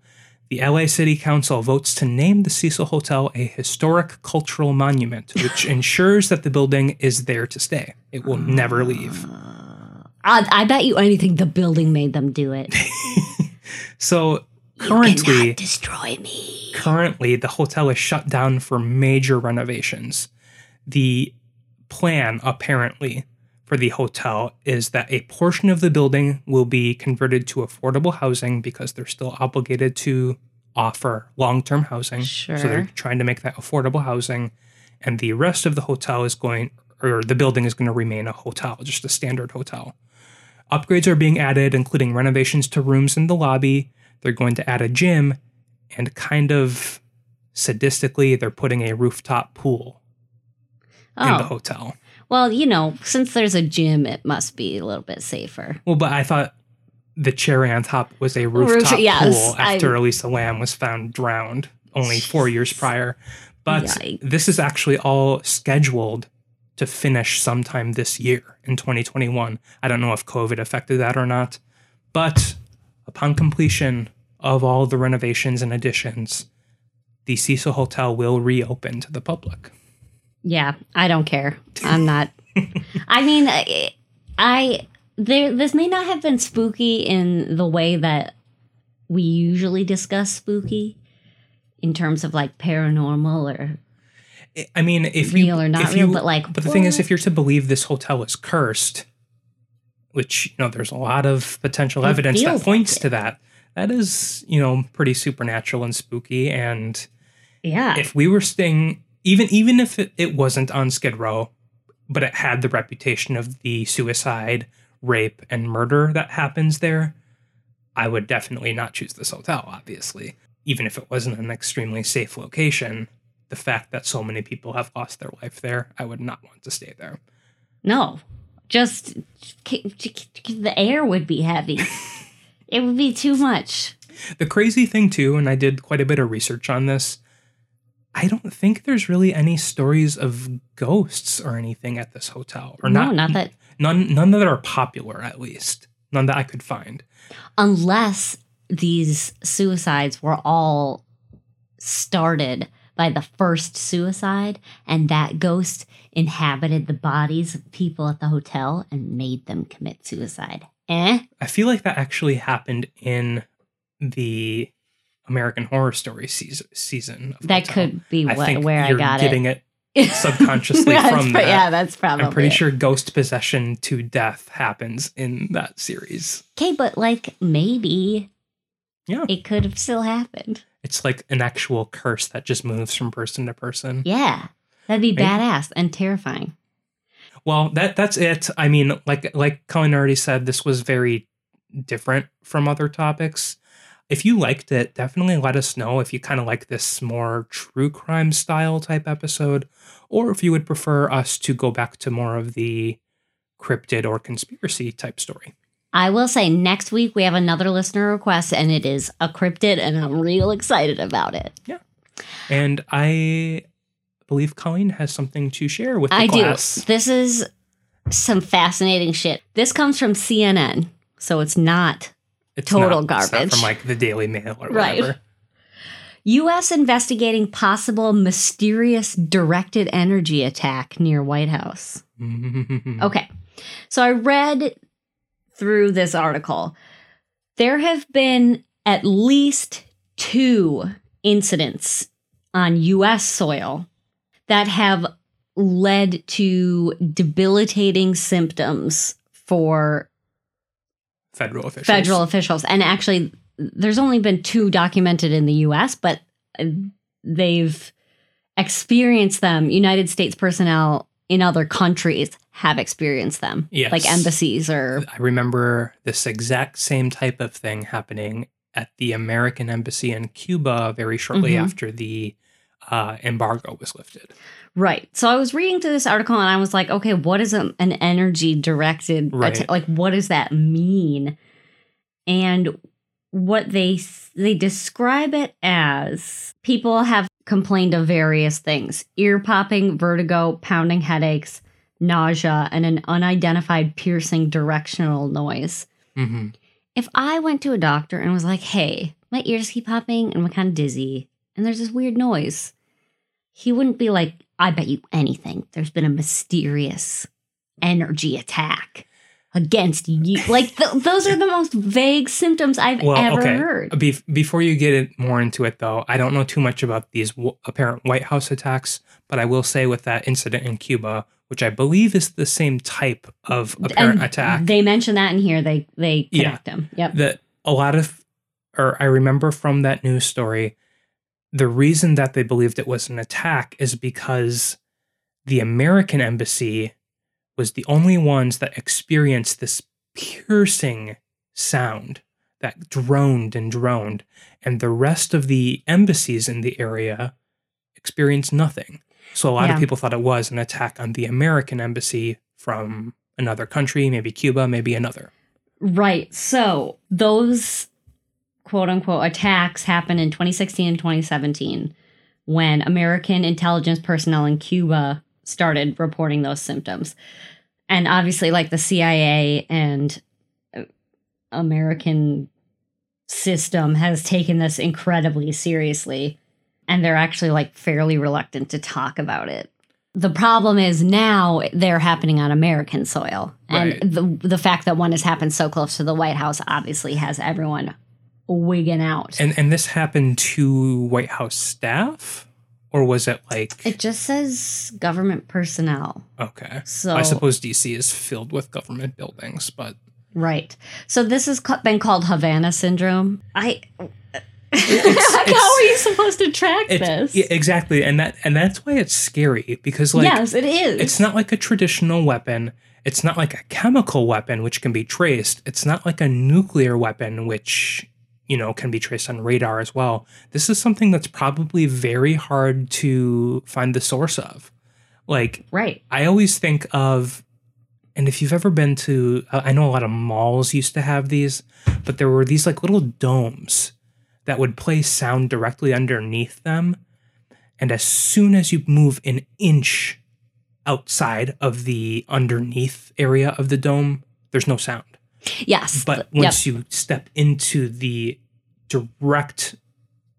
the LA City Council votes to name the Cecil Hotel a historic cultural monument, which ensures that the building is there to stay. It will never leave. I bet you anything the building made them do it. So currently, you cannot destroy me. Currently, the hotel is shut down for major renovations. The plan, apparently, for the hotel is that a portion of the building will be converted to affordable housing because they're still obligated to offer long-term housing. Sure. So they're trying to make that affordable housing. And the rest of the hotel the building is going to remain a hotel, just a standard hotel. Upgrades are being added, including renovations to rooms in the lobby. They're going to add a gym, and kind of sadistically, they're putting a rooftop pool in the hotel. Well, you know, since there's a gym, it must be a little bit safer. Well, but I thought the cherry on top was a rooftop pool after Elisa Lam was found drowned only 4 years prior. But this is actually all scheduled to finish sometime this year in 2021. I don't know if COVID affected that or not, but upon completion of all the renovations and additions, the Cecil Hotel will reopen to the public. Yeah, I don't care. I'm not. I mean, this may not have been spooky in the way that we usually discuss spooky in terms of paranormal or. I mean, if real you, or not if real, you, but like. But the thing is, if you're to believe this hotel is cursed, which there's a lot of potential evidence that points to that. That is, pretty supernatural and spooky, and if we were staying. Even if it wasn't on Skid Row, but it had the reputation of the suicide, rape, and murder that happens there, I would definitely not choose this hotel, obviously. Even if it wasn't an extremely safe location, the fact that so many people have lost their life there, I would not want to stay there. No. Just the air would be heavy. It would be too much. The crazy thing, too, and I did quite a bit of research on this, I don't think there's really any stories of ghosts or anything at this hotel. Or no, not that. None that are popular, at least. None that I could find. Unless these suicides were all started by the first suicide, and that ghost inhabited the bodies of people at the hotel and made them commit suicide. I feel like that actually happened in the American Horror Story season. Of that hotel. Could be where I got it. You're getting it subconsciously from that. Yeah, that's probably. I'm pretty sure ghost possession to death happens in that series. Okay, but maybe it could have still happened. It's an actual curse that just moves from person to person. Yeah, that'd be badass and terrifying. Well, that's it. I mean, like Colleen already said, this was very different from other topics. If you liked it, definitely let us know if you kind of like this more true crime style type episode, or if you would prefer us to go back to more of the cryptid or conspiracy type story. I will say next week we have another listener request, and it is a cryptid, and I'm real excited about it. Yeah. And I believe Colleen has something to share with the class. I do. This is some fascinating shit. This comes from CNN, so it's not... It's total garbage. It's not from the Daily Mail or whatever. Right. U.S. investigating possible mysterious directed energy attack near White House. Okay. So I read through this article. There have been at least 2 incidents on U.S. soil that have led to debilitating symptoms for federal officials. And actually, there's only been 2 documented in the U.S., but they've experienced them. United States personnel in other countries have experienced them. Yes. Like embassies or... I remember this exact same type of thing happening at the American embassy in Cuba very shortly after the embargo was lifted. Right. So I was reading through this article and I was like, okay, what is an energy directed? Right. Like, what does that mean? And what they describe it as, people have complained of various things: ear popping, vertigo, pounding headaches, nausea, and an unidentified piercing directional noise. Mm-hmm. If I went to a doctor and was like, hey, my ears keep popping and I'm kind of dizzy and there's this weird noise, he wouldn't be like, I bet you anything there's been a mysterious energy attack against you. Like, those are the most vague symptoms I've ever heard. Before you get more into it, though, I don't know too much about these apparent White House attacks, but I will say with that incident in Cuba, which I believe is the same type of apparent attack. They mention that in here. They connect them. Yep. I remember from that news story, the reason that they believed it was an attack is because the American embassy was the only ones that experienced this piercing sound that droned. And the rest of the embassies in the area experienced nothing. So a lot of people thought it was an attack on the American embassy from another country, maybe Cuba, maybe another. Right. So those quote unquote attacks happened in 2016 and 2017 when American intelligence personnel in Cuba started reporting those symptoms. And obviously, like, the CIA and American system has taken this incredibly seriously. And they're actually, like, fairly reluctant to talk about it. The problem is now they're happening on American soil. And the fact that one has happened so close to the White House obviously has everyone wigging out. And this happened to White House staff? Or was it like... It just says government personnel. Okay. So I suppose D.C. is filled with government buildings, but... Right. So this has been called Havana Syndrome. How are you supposed to track this? Yeah, exactly, and that's why it's scary, because, like, yes, it is. It's not like a traditional weapon. It's not like a chemical weapon, which can be traced. It's not like a nuclear weapon, which, you know, can be traced on radar as well. This is something that's probably very hard to find the source of. Like, right. I always think of, and if you've ever been to, I know a lot of malls used to have these, but there were these, like, little domes that would place sound directly underneath them. And as soon as you move an inch outside of the underneath area of the dome, there's no sound. Yes. But once you step into the direct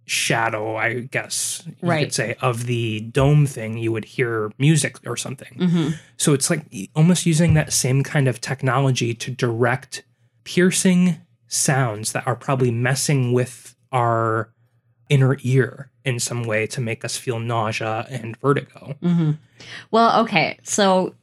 shadow, I guess you could say, of the dome thing, you would hear music or something. Mm-hmm. So it's like almost using that same kind of technology to direct piercing sounds that are probably messing with our inner ear in some way to make us feel nausea and vertigo. Mm-hmm. Well, okay. So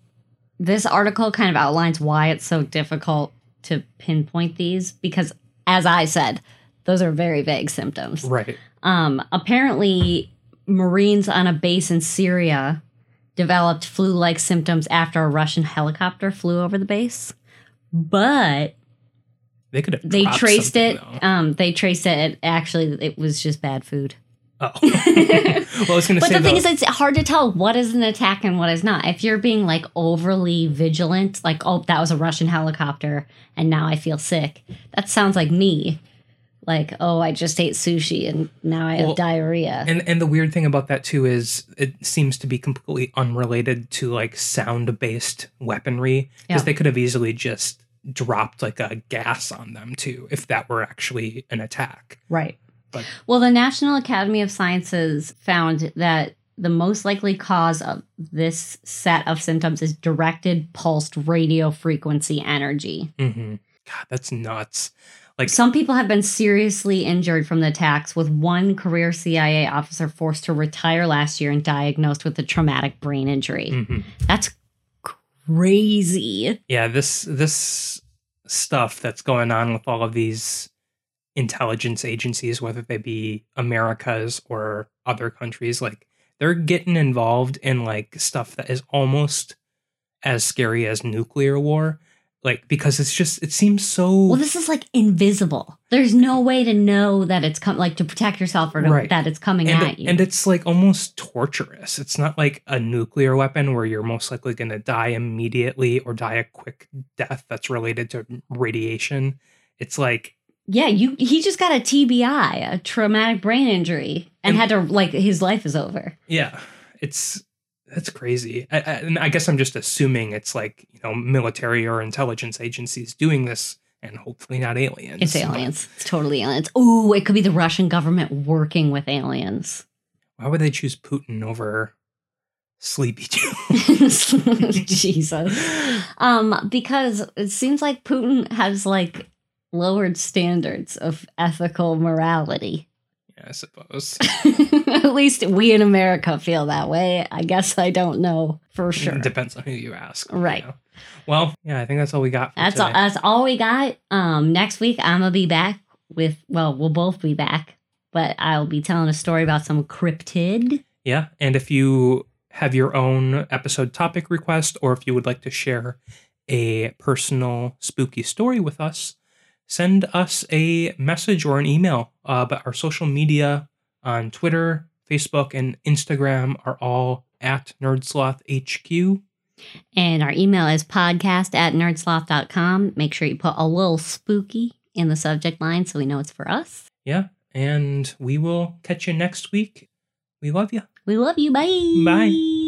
this article kind of outlines why it's so difficult to pinpoint these, because, as I said, those are very vague symptoms. Right. Apparently, Marines on a base in Syria developed flu-like symptoms after a Russian helicopter flew over the base. But... They traced it. They traced it. Actually, it was just bad food. Oh. Well, I was going to say. But the thing is, it's hard to tell what is an attack and what is not. If you're being, like, overly vigilant, like, oh, that was a Russian helicopter, and now I feel sick. That sounds like me. Like, oh, I just ate sushi, and now I have diarrhea. And the weird thing about that too is it seems to be completely unrelated to, like, sound-based weaponry, because they could have easily just dropped, like, a gas on them too, if that were actually an attack. Right. But, well, the National Academy of Sciences found that the most likely cause of this set of symptoms is directed pulsed radio frequency energy. Mm-hmm. God, that's nuts. Like, some people have been seriously injured from the attacks, with one career CIA officer forced to retire last year and diagnosed with a traumatic brain injury. Mm-hmm. That's crazy. Yeah, this stuff that's going on with all of these intelligence agencies, whether they be America's or other countries, like, they're getting involved in like stuff that is almost as scary as nuclear war. Like, because it's just, it seems so... Well, this is, like, invisible. There's no way to know that it's coming, like, to protect yourself or to, right, that it's coming at you. And it's, like, almost torturous. It's not like a nuclear weapon where you're most likely going to die immediately or die a quick death that's related to radiation. It's like... Yeah, he just got a TBI, a traumatic brain injury, and had to, like, his life is over. Yeah, it's... That's crazy. And I guess I'm just assuming it's like, you know, military or intelligence agencies doing this, and hopefully not aliens. It's aliens. It's totally aliens. Ooh, it could be the Russian government working with aliens. Why would they choose Putin over Sleepy Joe? Jesus. Because it seems like Putin has like lowered standards of ethical morality. I suppose. At least we in America feel that way. I guess I don't know for sure. It depends on who you ask. Right. You know? Well, yeah, I think that's all we got. That's all we got. Next week, I'm going to be back with, well, we'll both be back, but I'll be telling a story about some cryptid. Yeah. And if you have your own episode topic request, or if you would like to share a personal spooky story with us, send us a message or an email. But our social media on Twitter, Facebook, and Instagram are all at NerdSlothHQ. And our email is podcast@nerdsloth.com. Make sure you put a little spooky in the subject line so we know it's for us. Yeah, and we will catch you next week. We love you. We love you. Bye. Bye.